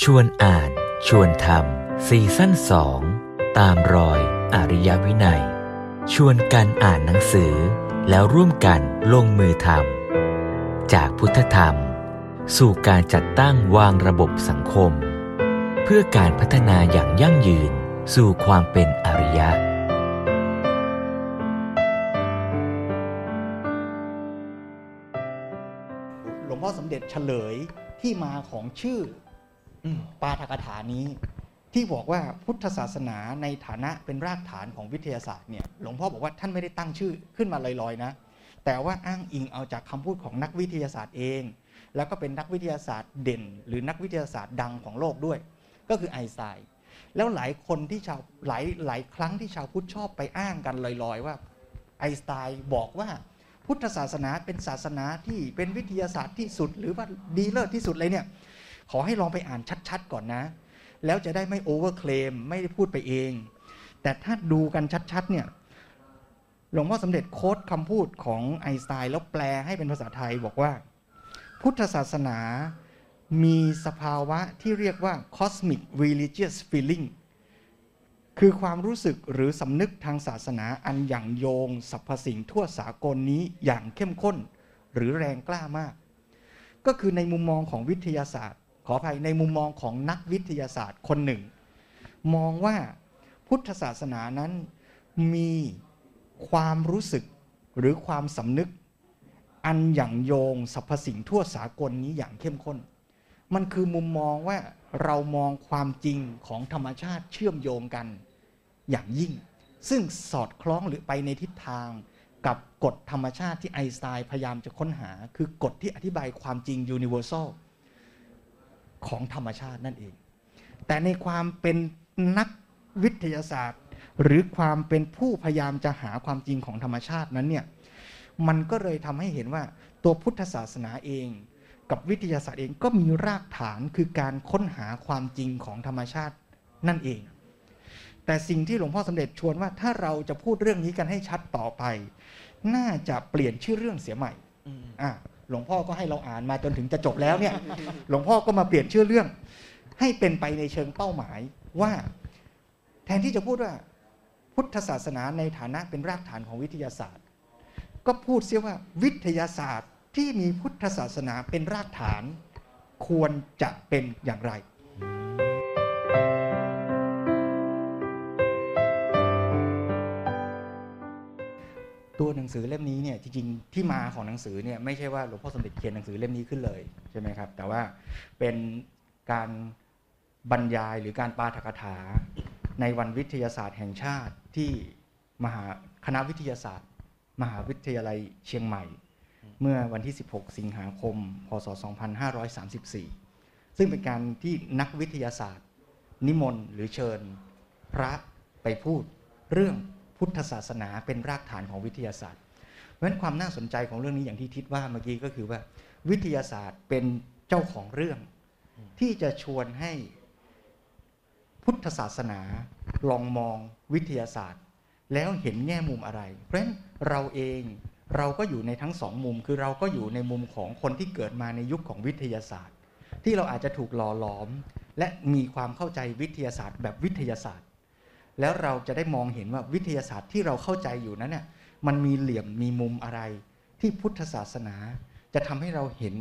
ชวนอ่านชวนธรรมซีซั่น2ตามรอยอริยวินัยชวนกันอ่านหนังสือแล้วร่วมกันลงมือทำจากพุทธธรรมสู่การจัดตั้งวางระบบสังคมเพื่อการพัฒนาอย่างยั่งยืนสู่ความเป็นอริยะหลวงพ่อสมเด็จเฉลยที่มาของชื่อปาฐกถานี้ที่บอกว่าพุทธศาสนาในฐานะเป็นรากฐานของวิทยาศาสตร์เนี่ยหลวงพ่อบอกว่าท่านไม่ได้ตั้งชื่อขึ้นมาลอยๆนะแต่ว่าอ้างอิงเอาจากคำพูดของนักวิทยาศาสตร์เองแล้วก็เป็นนักวิทยาศาสตร์เด่นหรือนักวิทยาศาสตร์ดังของโลกด้วยก็คือไอน์สไตน์แล้วหลายคนที่ชาวหลายครั้งที่ชาวพุทธชอบไปอ้างกันลอยๆว่าไอน์สไตน์บอกว่าพุทธศาสนาเป็นศาสนาที่เป็นวิทยาศาสตร์ที่สุดหรือว่าดีเลิศที่สุดเลยเนี่ยขอให้ลองไปอ่านชัดๆก่อนนะแล้วจะได้ไม่โอเวอร์เคลมไม่ได้พูดไปเองแต่ถ้าดูกันชัดๆเนี่ยหลวงพ่อสมเด็จโค้ดคำพูดของไอน์สไตน์แล้วแปลให้เป็นภาษาไทยบอกว่าพุทธศาสนามีสภาวะที่เรียกว่า cosmic religious feeling คือความรู้สึกหรือสำนึกทางศาสนาอันอย่างโยงสรรพสิ่งทั่วสากลนี้อย่างเข้มข้นหรือแรงกล้ามากก็คือในมุมมองของวิทยาศาสตร์ขออภัยในมุมมองของนักวิทยาศาสตร์คนหนึ่งมองว่าพุทธศาสนานั้นมีความรู้สึกหรือความสำนึกอันอย่างโยงสรรพสิ่งทั่วสากลนี้อย่างเข้มข้นมันคือมุมมองว่าเรามองความจริงของธรรมชาติเชื่อมโยงกันอย่างยิ่งซึ่งสอดคล้องหรือไปในทิศทางกับกฎธรรมชาติที่ไอน์สไตน์พยายามจะค้นหาคือกฎที่อธิบายความจริง universal ของธรรมชาตินั่นเองแต่ในความเป็นนักวิทยาศาสตร์หรือความเป็นผู้พยายามจะหาความจริงของธรรมชาตินั้นเนี่ยมันก็เลยทำให้เห็นว่าตัวพุทธศาสนาเองกับวิทยาศาสตร์เองก็มีรากฐานคือการค้นหาความจริงของธรรมชาตินั่นเองแต่สิ่งที่หลวงพ่อสมเด็จชวนว่าถ้าเราจะพูดเรื่องนี้กันให้ชัดต่อไปน่าจะเปลี่ยนชื่อเรื่องเสียใหม่หลวงพ่อก็ให้เราอ่านมาจนถึงจะจบแล้วเนี่ย หลวงพ่อก็มาเปลี่ยนชื่อเรื่องให้เป็นไปในเชิงเป้าหมายว่าแทนที่จะพูดว่าพุทธศาสนาในฐานะเป็นรากฐานของวิทยาศาสตร์ก็พูดเสียว่าวิทยาศาสตร์ที่มีพุทธศาสนาเป็นรากฐานควรจะเป็นอย่างไรตัวหนังสือเล่มนี้เนี่ยจริงๆที่มาของหนังสือเนี่ยไม่ใช่ว่าหลวงพ่อสมเด็จเขียนหนังสือเล่มนี้ขึ้นเลยใช่ไหมครับแต่ว่าเป็นการบรรยายหรือการปาฐกถาในวันวิทยาศาสตร์แห่งชาติที่มหาคณะวิทยาศาสตร์มหาวิทยาลัยเชียงใหม่เมื่อวันที่16สิงหาคมพศ2534ซึ่งเป็นการที่นักวิทยาศาสตร์นิมนต์หรือเชิญพระไปพูดเรื่องพุทธศาสนาเป็นรากฐานของวิทยาศาสตร์เพราะฉะนั้นความน่าสนใจของเรื่องนี้อย่างที่ทิดว่าเมื่อกี้ก็คือว่าวิทยาศาสตร์เป็นเจ้าของเรื่องที่จะชวนให้พุทธศาสนาลองมองวิทยาศาสตร์แล้วเห็นแง่มุมอะไรเพราะฉะนั้นเราเองเราก็อยู่ในทั้งสองมุมคือเราก็อยู่ในมุมของคนที่เกิดมาในยุคของวิทยาศาสตร์ที่เราอาจจะถูกหล่อหลอมและมีความเข้าใจวิทยาศาสตร์แบบวิทยาศาสตร์แล้วเราจะได้มองเห็นว่าวิทยาศาสตร์ที่เราเข้าใจอยู่นั้นเนี่ยมันมีเหลี่ยมมีมุมอะไรที่พุทธศาสนาจะทำให้เราเห็น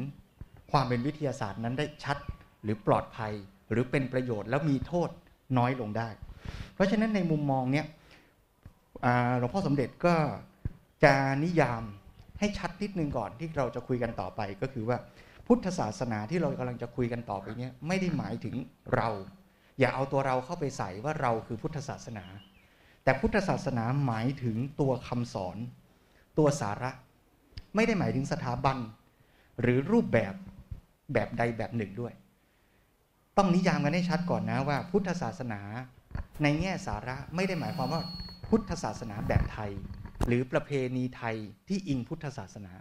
ความเป็นวิทยาศาสตร์นั้นได้ชัดหรือปลอดภัยหรือเป็นประโยชน์แล้วมีโทษน้อยลงได้เพราะฉะนั้นในมุมมองเนี้ยหลวงพ่อสมเด็จก็จะนิยามให้ชัดนิดนึงก่อนที่เราจะคุยกันต่อไปก็คือว่าพุทธศาสนาที่เรากำลังจะคุยกันต่อไปนี้ไม่ได้หมายถึงเราอย่าเอาตัวเราเข้าไปใส่ว่าเราคือพุทธศาสนาแต่พุทธศาสนาหมายถึงตัวคำสอนตัวสาระไม่ได้หมายถึงสถาบันหรือรูปแบบใดแบบหนึ่งด้วยต้องนิยามกันให้ชัดก่อนนะว่าพุทธศาสนาในแง่สาระไม่ได้หมายความว่าพุทธศาสนาแบบไทยหรือประเพณีไทยที่อิงพุทธศาสนา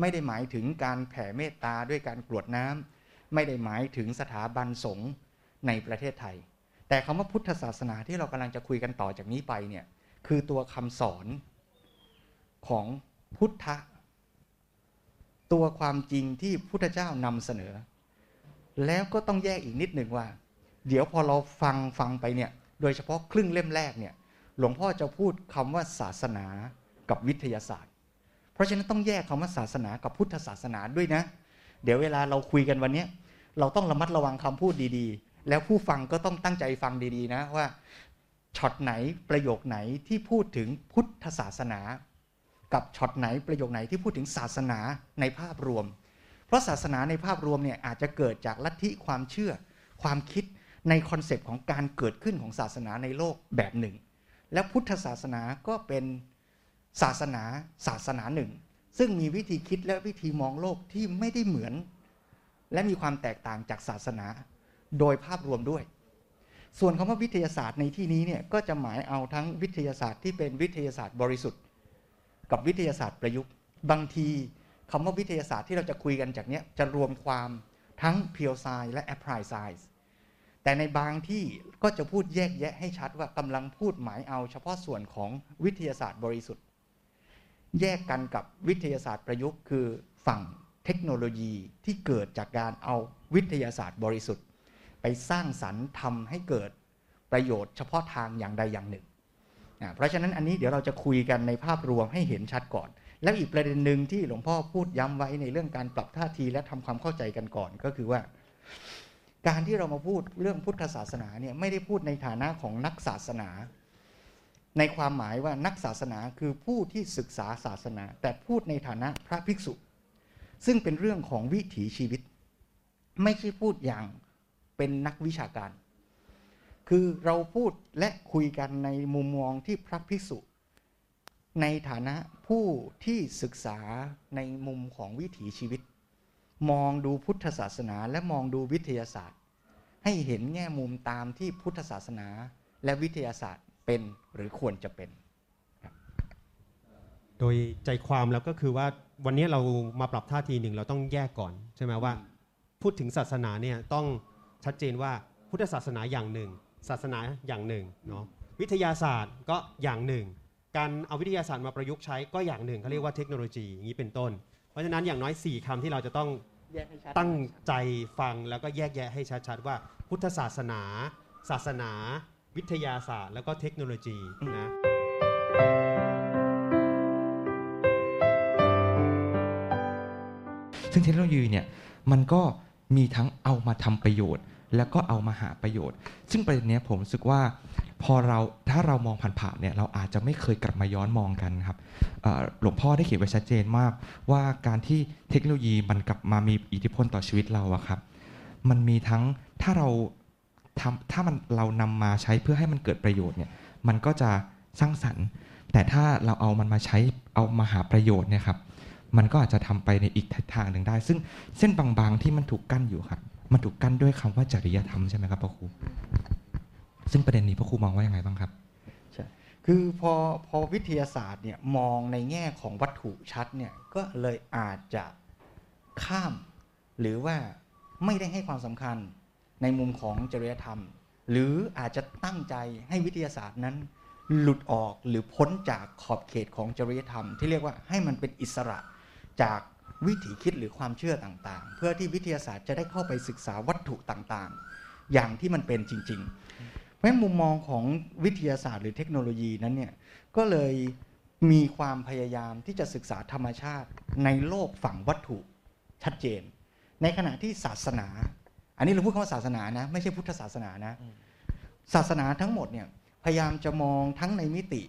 ไม่ได้หมายถึงการแผ่เมตตาด้วยการกรวดน้ำไม่ได้หมายถึงสถาบันสงฆ์ในประเทศไทยแต่คำว่าพุทธศาสนาที่เรากำลังจะคุยกันต่อจากนี้ไปเนี่ยคือตัวคำสอนของพุทธะตัวความจริงที่พุทธเจ้านำเสนอ แล้วก็ต้องแยกอีกนิดหนึ่งว่าเดี๋ยวพอเราฟังไปเนี่ยโดยเฉพาะครึ่งเล่มแรกเนี่ยหลวงพ่อจะพูดคำว่าศาสนากับวิทยาศาสตร์เพราะฉะนั้นต้องแยกคำว่าศาสนากับพุทธศาสนาด้วยนะเดี๋ยวเวลาเราคุยกันวันนี้เราต้องระมัดระวังคำพูดดีๆแล้วผู้ฟังก็ต้องตั้งใจฟังดีๆนะว่าช็อตไหนประโยคไหนที่พูดถึงพุทธศาสนากับช็อตไหนประโยคไหนที่พูดถึงศาสนาในภาพรวมเพราะศาสนาในภาพรวมเนี่ยอาจจะเกิดจากลัทธิความเชื่อความคิดในคอนเซปต์ของการเกิดขึ้นของศาสนาในโลกแบบหนึ่งและพุทธศาสนาก็เป็นศาสนาหนึ่งซึ่งมีวิธีคิดและวิธีมองโลกที่ไม่ได้เหมือนและมีความแตกต่างจากศาสนาโดยภาพรวมด้วยส่วนคำว่าวิทยาศาสตร์ในที่นี้เนี่ยก็จะหมายเอาทั้งวิทยาศาสตร์ที่เป็นวิทยาศาสตร์บริสุทธิ์กับวิทยาศาสตร์ประยุกต์บางทีคำว่าวิทยาศาสตร์ที่เราจะคุยกันจากนี้จะรวมความทั้ง pure science และ applied science แต่ในบางที่ก็จะพูดแยกแยะให้ชัดว่ากำลังพูดหมายเอาเฉพาะส่วนของวิทยาศาสตร์บริสุทธิ์แยกกันกับวิทยาศาสตร์ประยุกต์คือฝั่งเทคโนโลยีที่เกิดจากการเอาวิทยาศาสตร์บริสุทธิ์ไปสร้างสรรค์ทำให้เกิดประโยชน์เฉพาะทางอย่างใดอย่างหนึ่งเพราะฉะนั้นอันนี้เดี๋ยวเราจะคุยกันในภาพรวมให้เห็นชัดก่อนแล้วอีกประเด็นหนึ่งที่หลวงพ่อพูดย้ำไว้ในเรื่องการปรับท่าทีและทำความเข้าใจกันก่อนก็คือว่าการที่เรามาพูดเรื่องพุทธศาสนาเนี่ยไม่ได้พูดในฐานะของนักศาสนาในความหมายว่านักศาสนาคือผู้ที่ศึกษาศาสนาแต่พูดในฐานะพระภิกษุซึ่งเป็นเรื่องของวิถีชีวิตไม่ใช่พูดอย่างเป็นนักวิชาการคือเราพูดและคุยกันในมุมมองที่พระภิกษุในฐานะผู้ที่ศึกษาในมุมของวิถีชีวิตมองดูพุทธศาสนาและมองดูวิทยาศาสตร์ให้เห็นแง่มุมตามที่พุทธศาสนาและวิทยาศาสตร์เป็นหรือควรจะเป็นโดยใจความแล้วก็คือว่าวันนี้เรามาปรับท่าทีหนึ่งเราต้องแยกก่อนใช่ไหมว่าพูดถึงศาสนาเนี่ยต้องชัดเจนว่าพุทธศาสนาอย่างหนึ่งศาสนาอย่างหนึ่งเนาะวิทยาศาสตร์ก็อย่างหนึ่งการเอาวิทยาศาสตร์มาประยุกต์ใช้ก็อย่างหนึ่งเขาเรียกว่าเทคโนโลยีอย่างนี้เป็นต้นเพราะฉะนั้นอย่างน้อย4คำที่เราจะต้องตั้งใจฟังแล้วก็แยกแยะให้ชัดๆว่าพุทธศาสนาศาสนาวิทยาศาสตร์แล้วก็เทคโนโลยีนะซึ่งเทคโนโลยีเนี่ยมันก็มีทั้งเอามาทำประโยชน์แล้วก็เอามาหาประโยชน์ซึ่งประเด็นนี้ผมรู้สึกว่าพอเราถ้าเรามองผ่านๆเนี่ยเราอาจจะไม่เคยกลับมาย้อนมองกันครับหลวงพ่อได้เขียนไว้ชัดเจนมากว่าการที่เทคโนโลยีมันกลับมามีอิทธิพลต่อชีวิตเราอะครับมันมีทั้งถ้าเรานำมาใช้เพื่อให้มันเกิดประโยชน์เนี่ยมันก็จะสร้างสรรค์แต่ถ้าเราเอามันมาใช้เอามาหาประโยชน์เนี่ยครับมันก็อาจจะทำไปในอีกทางหนึ่งได้ซึ่งเส้นบางๆที่มันถูกกั้นอยู่ครับมันถูกกั้นด้วยคำว่าจริยธรรมใช่ไหมครับพ่อครูซึ่งประเด็นนี้พ่อครูมองว่ายังไงบ้างครับใช่คือพอวิทยาศาสตร์เนี่ยมองในแง่ของวัตถุชัดเนี่ยก็เลยอาจจะข้ามหรือว่าไม่ได้ให้ความสำคัญในมุมของจริยธรรมหรืออาจจะตั้งใจให้วิทยาศาสตร์นั้นหลุดออกหรือพ้นจากขอบเขตของจริยธรรมที่เรียกว่าให้มันเป็นอิสระจากวิถีคิดหรือความเชื่อต่างๆเพื่อที่วิทยาศาสตร์จะได้เข้าไปศึกษาวัตถุต่างๆอย่างที่มันเป็นจริงๆเพราะมุมมองของวิทยาศาสตร์หรือเทคโนโลยีนั้นเนี่ยก็เลยมีความพยายามที่จะศึกษาธรรมชาติในโลกฝั่งวัตถุชัดเจนในขณะที่ศาสนาอันนี้เราพูดคำว่าศาสนานะไม่ใช่พุทธศาสนานะศาสนาทั้งหมดเนี่ยพยายามจะมองทั้งในมิติ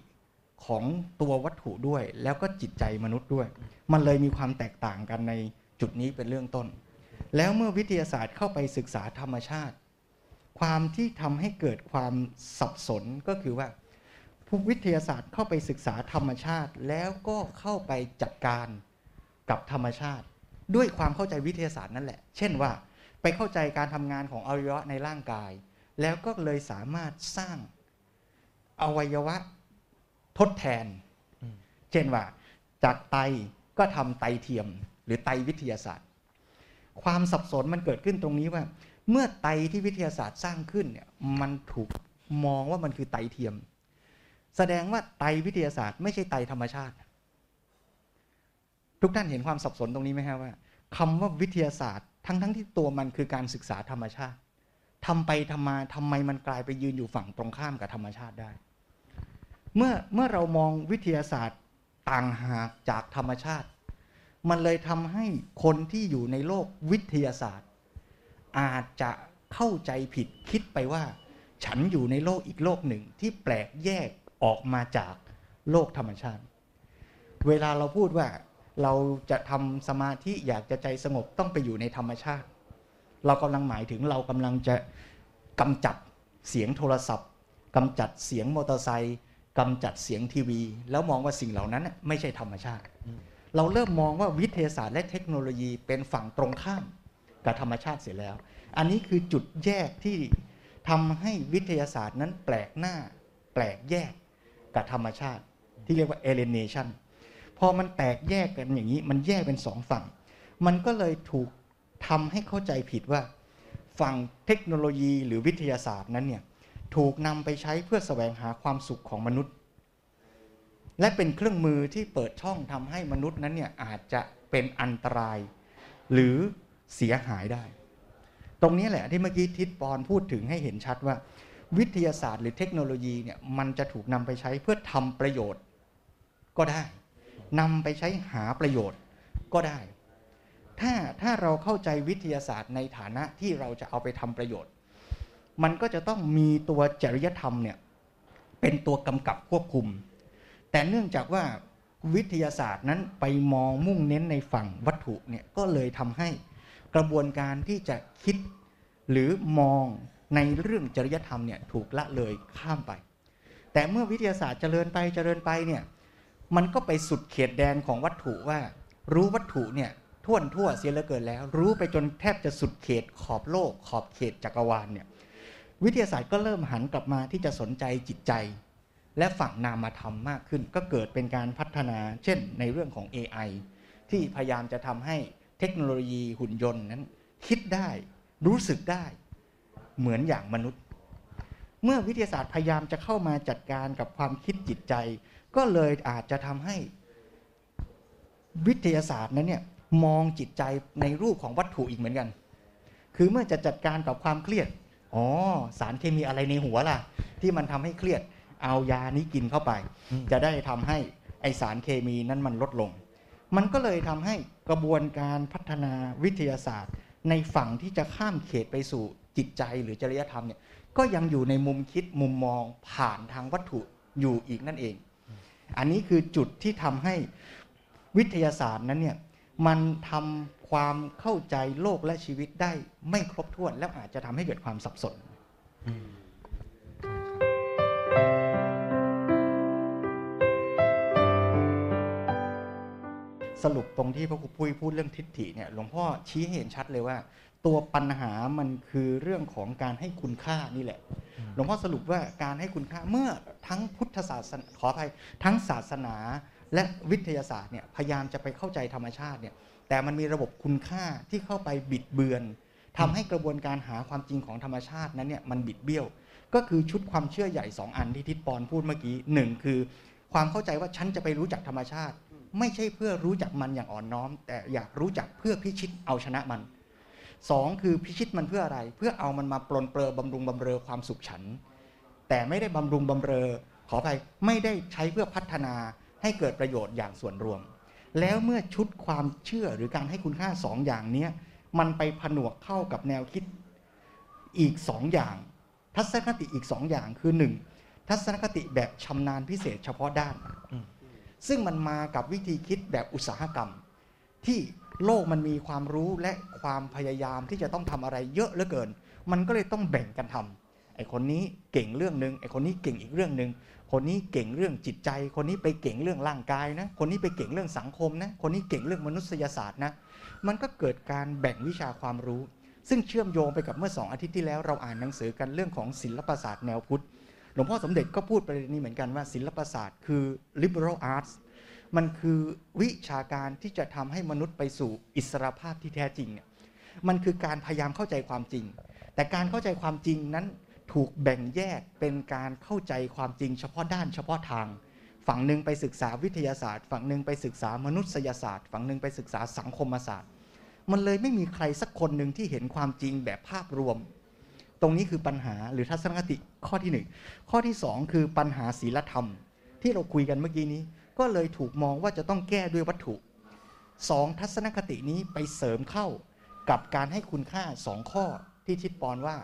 ของตัววัตถุด้วยแล้วก็จิตใจมนุษย์ด้วยมันเลยมีความแตกต่างกันในจุดนี้เป็นเรื่องต้นแล้วเมื่อวิทยาศาสตร์เข้าไปศึกษาธรรมชาติความที่ทำให้เกิดความสับสนก็คือว่าผู้วิทยาศาสตร์เข้าไปศึกษาธรรมชาติแล้วก็เข้าไปจัดการกับธรรมชาติด้วยความเข้าใจวิทยาศาสตร์นั่นแหละเช่นว่าไปเข้าใจการทำงานของอวัยวะในร่างกายแล้วก็เลยสามารถสร้างอวัยวะทดแทนเช่นว่าจากไตก็ทำไตเทียมหรือไตวิทยาศาสตร์ความสับสนมันเกิดขึ้นตรงนี้ว่าเมื่อไตที่วิทยาศาสตร์สร้างขึ้นเนี่ยมันถูกมองว่ามันคือไตเทียมแสดงว่าไตวิทยาศาสตร์ไม่ใช่ไตธรรมชาติทุกท่านเห็นความสับสนตรงนี้ไหมฮะว่าคำว่าวิทยาศาสตร์ ทั้งที่ตัวมันคือการศึกษาธรรมชาติทำไปทำมาทำไมมันกลายไปยืนอยู่ฝั่งตรงข้ามกับธรรมชาติได้เมื่อเรามองวิทยาศาสตร์ต่างหากจากธรรมชาติมันเลยทำให้คนที่อยู่ในโลกวิทยาศาสตร์อาจจะเข้าใจผิดคิดไปว่าฉันอยู่ในโลกอีกโลกหนึ่งที่แปลกแยกออกมาจากโลกธรรมชาติเวลาเราพูดว่าเราจะทำสมาธิอยากจะใจสงบต้องไปอยู่ในธรรมชาติเรากำลังหมายถึงเรากำลังจะกำจัดเสียงโทรศัพท์กำจัดเสียงมอเตอร์ไซค์กำจัดเสียงทีวีแล้วมองว่าสิ่งเหล่านั้นไม่ใช่ธรรมชาติเราเริ่มมองว่าวิทยาศาสตร์และเทคโนโลยีเป็นฝั่งตรงข้ามกับธรรมชาติเสียแล้วอันนี้คือจุดแยกที่ทำให้วิทยาศาสตร์นั้นแปลกหน้าแปลกแยกกับธรรมชาติที่เรียกว่า alienation พอมันแตกแยกกันอย่างนี้มันแยกเป็นสองฝั่งมันก็เลยถูกทำให้เข้าใจผิดว่าฝั่งเทคโนโลยีหรือวิทยาศาสตร์นั้นเนี่ยถูกนำไปใช้เพื่อแสวงหาความสุขของมนุษย์และเป็นเครื่องมือที่เปิดช่องทำให้มนุษย์นั้นเนี่ยอาจจะเป็นอันตรายหรือเสียหายได้ตรงนี้แหละที่เมื่อกี้ทิศปอนพูดถึงให้เห็นชัดว่าวิทยาศาสตร์หรือเทคโนโลยีเนี่ยมันจะถูกนำไปใช้เพื่อทำประโยชน์ก็ได้นำไปใช้หาประโยชน์ก็ได้ถ้าเราเข้าใจวิทยาศาสตร์ในฐานะที่เราจะเอาไปทำประโยชน์มันก็จะต้องมีตัวจริยธรรมเนี่ยเป็นตัวกำกับควบคุมแต่เนื่องจากว่าวิทยาศาสตร์นั้นไปมองมุ่งเน้นในฝั่งวัตถุเนี่ยก็เลยทำให้กระบวนการที่จะคิดหรือมองในเรื่องจริยธรรมเนี่ยถูกละเลยข้ามไปแต่เมื่อวิทยาศาสตร์เจริญไปเนี่ยมันก็ไปสุดเขตแดนของวัตถุว่ารู้วัตถุเนี่ยท่วนทั่วเสียเหลือเกินแล้วรู้ไปจนแทบจะสุดเขตขอบโลกขอบเขตจักรวาลเนี่ยวิทยาศาสตร์ก็เริ่มหันกลับมาที่จะสนใจจิตใจและฝั่งนามธรรมมากขึ้นก็เกิดเป็นการพัฒนาเช่นในเรื่องของ AI ที่พยายามจะทำให้เทคโนโลยีหุ่นยนต์นั้นคิดได้รู้สึกได้เหมือนอย่างมนุษย์เมื่อวิทยาศาสตร์พยายามจะเข้ามาจัดการกับความคิดจิตใจก็เลยอาจจะทำให้วิทยาศาสตร์นั้นเนี่ยมองจิตใจในรูปของวัตถุอีกเหมือนกันคือเมื่อจะจัดการกับความเครียดสารเคมีอะไรในหัวล่ะที่มันทำให้เครียดเอายานี้กินเข้าไปจะได้ทำให้ไอสารเคมีนั้นมันลดลงมันก็เลยทำให้กระบวนการพัฒนาวิทยาศาสตร์ในฝั่งที่จะข้ามเขตไปสู่จิตใจหรือจริยธรรมเนี่ยก็ยังอยู่ในมุมคิดมุมมองผ่านทางวัตถุอยู่อีกนั่นเองอันนี้คือจุดที่ทำให้วิทยาศาสตร์นั้นเนี่ยมันทำความเข้าใจโลกและชีวิตได้ไม่ครบถ้วนแล้วอาจจะทำให้เกิดความสับสนสรุปตรงที่พระครูปุ้ยพูดเรื่องทิฏฐิเนี่ยหลวงพ่อชี้เห็นชัดเลยว่าตัวปัญหามันคือเรื่องของการให้คุณค่านี่แหละหลวงพ่อสรุปว่าการให้คุณค่าเมื่อทั้งพุทธศาสนาขออภัยทั้งศาสนาและวิทยาศาสตร์เนี่ยพยายามจะไปเข้าใจธรรมชาติเนี่ยแต่มันมีระบบคุณค่าที่เข้าไปบิดเบือนทำให้กระบวนการหาความจริงของธรรมชาตินั้นเนี่ยมันบิดเบี้ยวก็คือชุดความเชื่อใหญ่2อันที่ทิศปอนพูดเมื่อกี้1คือความเข้าใจว่าฉันจะไปรู้จักธรรมชาติไม่ใช่เพื่อรู้จักมันอย่างอ่อนน้อมแต่อยากรู้จักเพื่อพิชิตเอาชนะมัน2คือพิชิตมันเพื่ออะไรเพื่อเอามันมาปลนเปลือบำรุงบำเรอความสุขฉันแต่ไม่ได้บำรุงบำเรอขออภัยไม่ได้ใช้เพื่อพัฒนาให้เกิดประโยชน์อย่างส่วนรวมแล้วเมื่อชุดความเชื่อหรือการให้คุณค่า2อย่างนี้มันไปผนวกเข้ากับแนวคิดอีก2อย่างทัศนคติอีก2อย่างคือ1ทัศนคติแบบชำนาญพิเศษเฉพาะด้านซึ่งมันมากับวิธีคิดแบบอุตสาหกรรมที่โลกมันมีความรู้และความพยายามที่จะต้องทำอะไรเยอะเหลือเกินมันก็เลยต้องแบ่งกันทำไอ้คนนี้เก่งเรื่องนึงไอ้คนนี้เก่งอีกเรื่องนึงคนนี้เก่งเรื่องจิตใจคนนี้ไปเก่งเรื่องร่างกายนะคนนี้ไปเก่งเรื่องสังคมนะคนนี้เก่งเรื่องมนุษยศาสตร์นะมันก็เกิดการแบ่งวิชาความรู้ซึ่งเชื่อมโยงไปกับเมื่อ2อาทิตย์ที่แล้วเราอ่านหนังสือกันเรื่องของศิลปศาสตร์แนวพุทธหลวงพ่อสมเด็จก็พูดประเด็นนี้เหมือนกันว่าศิลปศาสตร์คือ liberal arts มันคือวิชาการที่จะทำให้มนุษย์ไปสู่อิสรภาพที่แท้จริงเนี่ยมันคือการพยายามเข้าใจความจริงแต่การเข้าใจความจริงนั้นถูกแบ่งแยกเป็นการเข้าใจความจริงเฉพาะด้านเฉพาะทางฝั่งหนึ่งไปศึกษาวิทยาศาสตร์ฝั่งหนึ่งไปศึกษามนุษยศาสตร์ฝั่งหนึ่งไปศึกษาสังคมศาสตร์ มันเลยไม่มีใครสักคนหนึ่งที่เห็นความจริงแบบภาพรวมตรงนี้คือปัญหาหรือทัศนคติข้อที่1ข้อที่2คือปัญหาศีลธรรมที่เราคุยกันเมื่อกี้นี้ก็เลยถูกมองว่าจะต้องแก้ด้วยวัตถุ2ทัศนคตินี้ไปเสริมเข้ากับการให้คุณค่า2ข้อที่ทิดปอนว่า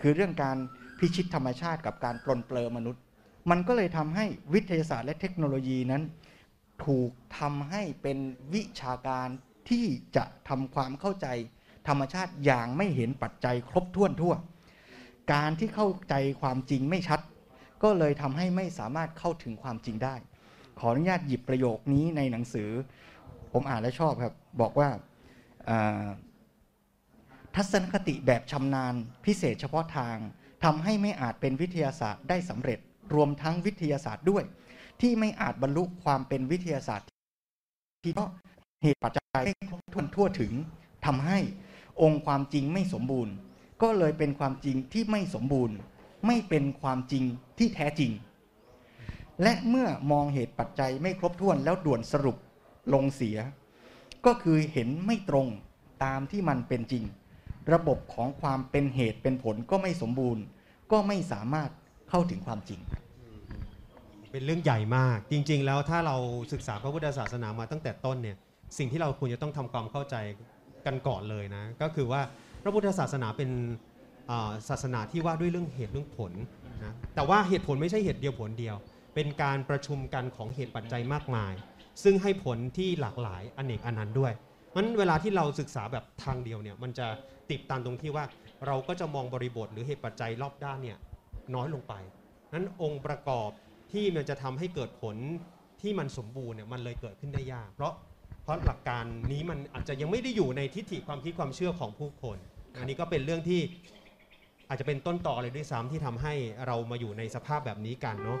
คือเรื่องการพิชิตธรรมชาติกับการปลนเปลือมนุษย์มันก็เลยทำให้วิทยาศาสตร์และเทคโนโลยีนั้นถูกทำให้เป็นวิชาการที่จะทำความเข้าใจธรรมชาติอย่างไม่เห็นปัจจัยครบถ้วนทั่วการที่เข้าใจความจริงไม่ชัดก็เลยทำให้ไม่สามารถเข้าถึงความจริงได้ขออนุญาตหยิบประโยคนี้ในหนังสือผมอ่านและชอบครับบอกว่าทัศนคติแบบชำนาญพิเศษเฉพาะทางทำให้ไม่อาจเป็นวิทยาศาสตร์ได้สำเร็จรวมทั้งวิทยาศาสตร์ด้วยที่ไม่อาจบรรลุความเป็นวิทยาศาสตร์ที่เพราะเหตุปัจจัยไม่ครบถ้วนทั่วถึงทำให้องค์ความจริงไม่สมบูรณ์ก็เลยเป็นความจริงที่ไม่สมบูรณ์ไม่เป็นความจริงที่แท้จริงและเมื่อมองเหตุปัจจัยไม่ครบถ้วนแล้วด่วนสรุปลงเสียก็คือเห็นไม่ตรงตามที่มันเป็นจริงระบบของความเป็นเหตุเป็นผลก็ไม่สมบูรณ์ก็ไม่สามารถเข้าถึงความจริงเป็นเรื่องใหญ่มากจริงๆแล้วถ้าเราศึกษาพระพุทธศาสนามาตั้งแต่ต้นเนี่ยสิ่งที่เราควรจะต้องทำความเข้าใจกันก่อนเลยนะก็คือว่าพระพุทธศาสนาเป็นศาสนาที่ว่าด้วยเรื่องเหตุเรื่องผลนะแต่ว่าเหตุผลไม่ใช่เหตุเดียวผลเดียวเป็นการประชุมกันของเหตุปัจจัยมากมายซึ่งให้ผลที่หลากหลายอเนกอนันต์ด้วยงั้นเวลาที่เราศึกษาแบบทางเดียวเนี่ยมันจะติดตามตรงที่ว่าเราก็จะมองบริบทหรือเหตุปัจจัยรอบด้านเนี่ยน้อยลงไปนั้นองค์ประกอบที่มันจะทำให้เกิดผลที่มันสมบูรณ์เนี่ยมันเลยเกิดขึ้นได้ยากเพราะหลักการนี้มันอาจจะยังไม่ได้อยู่ในทิฏฐิความคิดความเชื่อของผู้คนอันนี้ก็เป็นเรื่องที่อาจจะเป็นต้นต่อเลยด้วยซ้ำที่ทำให้เรามาอยู่ในสภาพแบบนี้กันเนาะ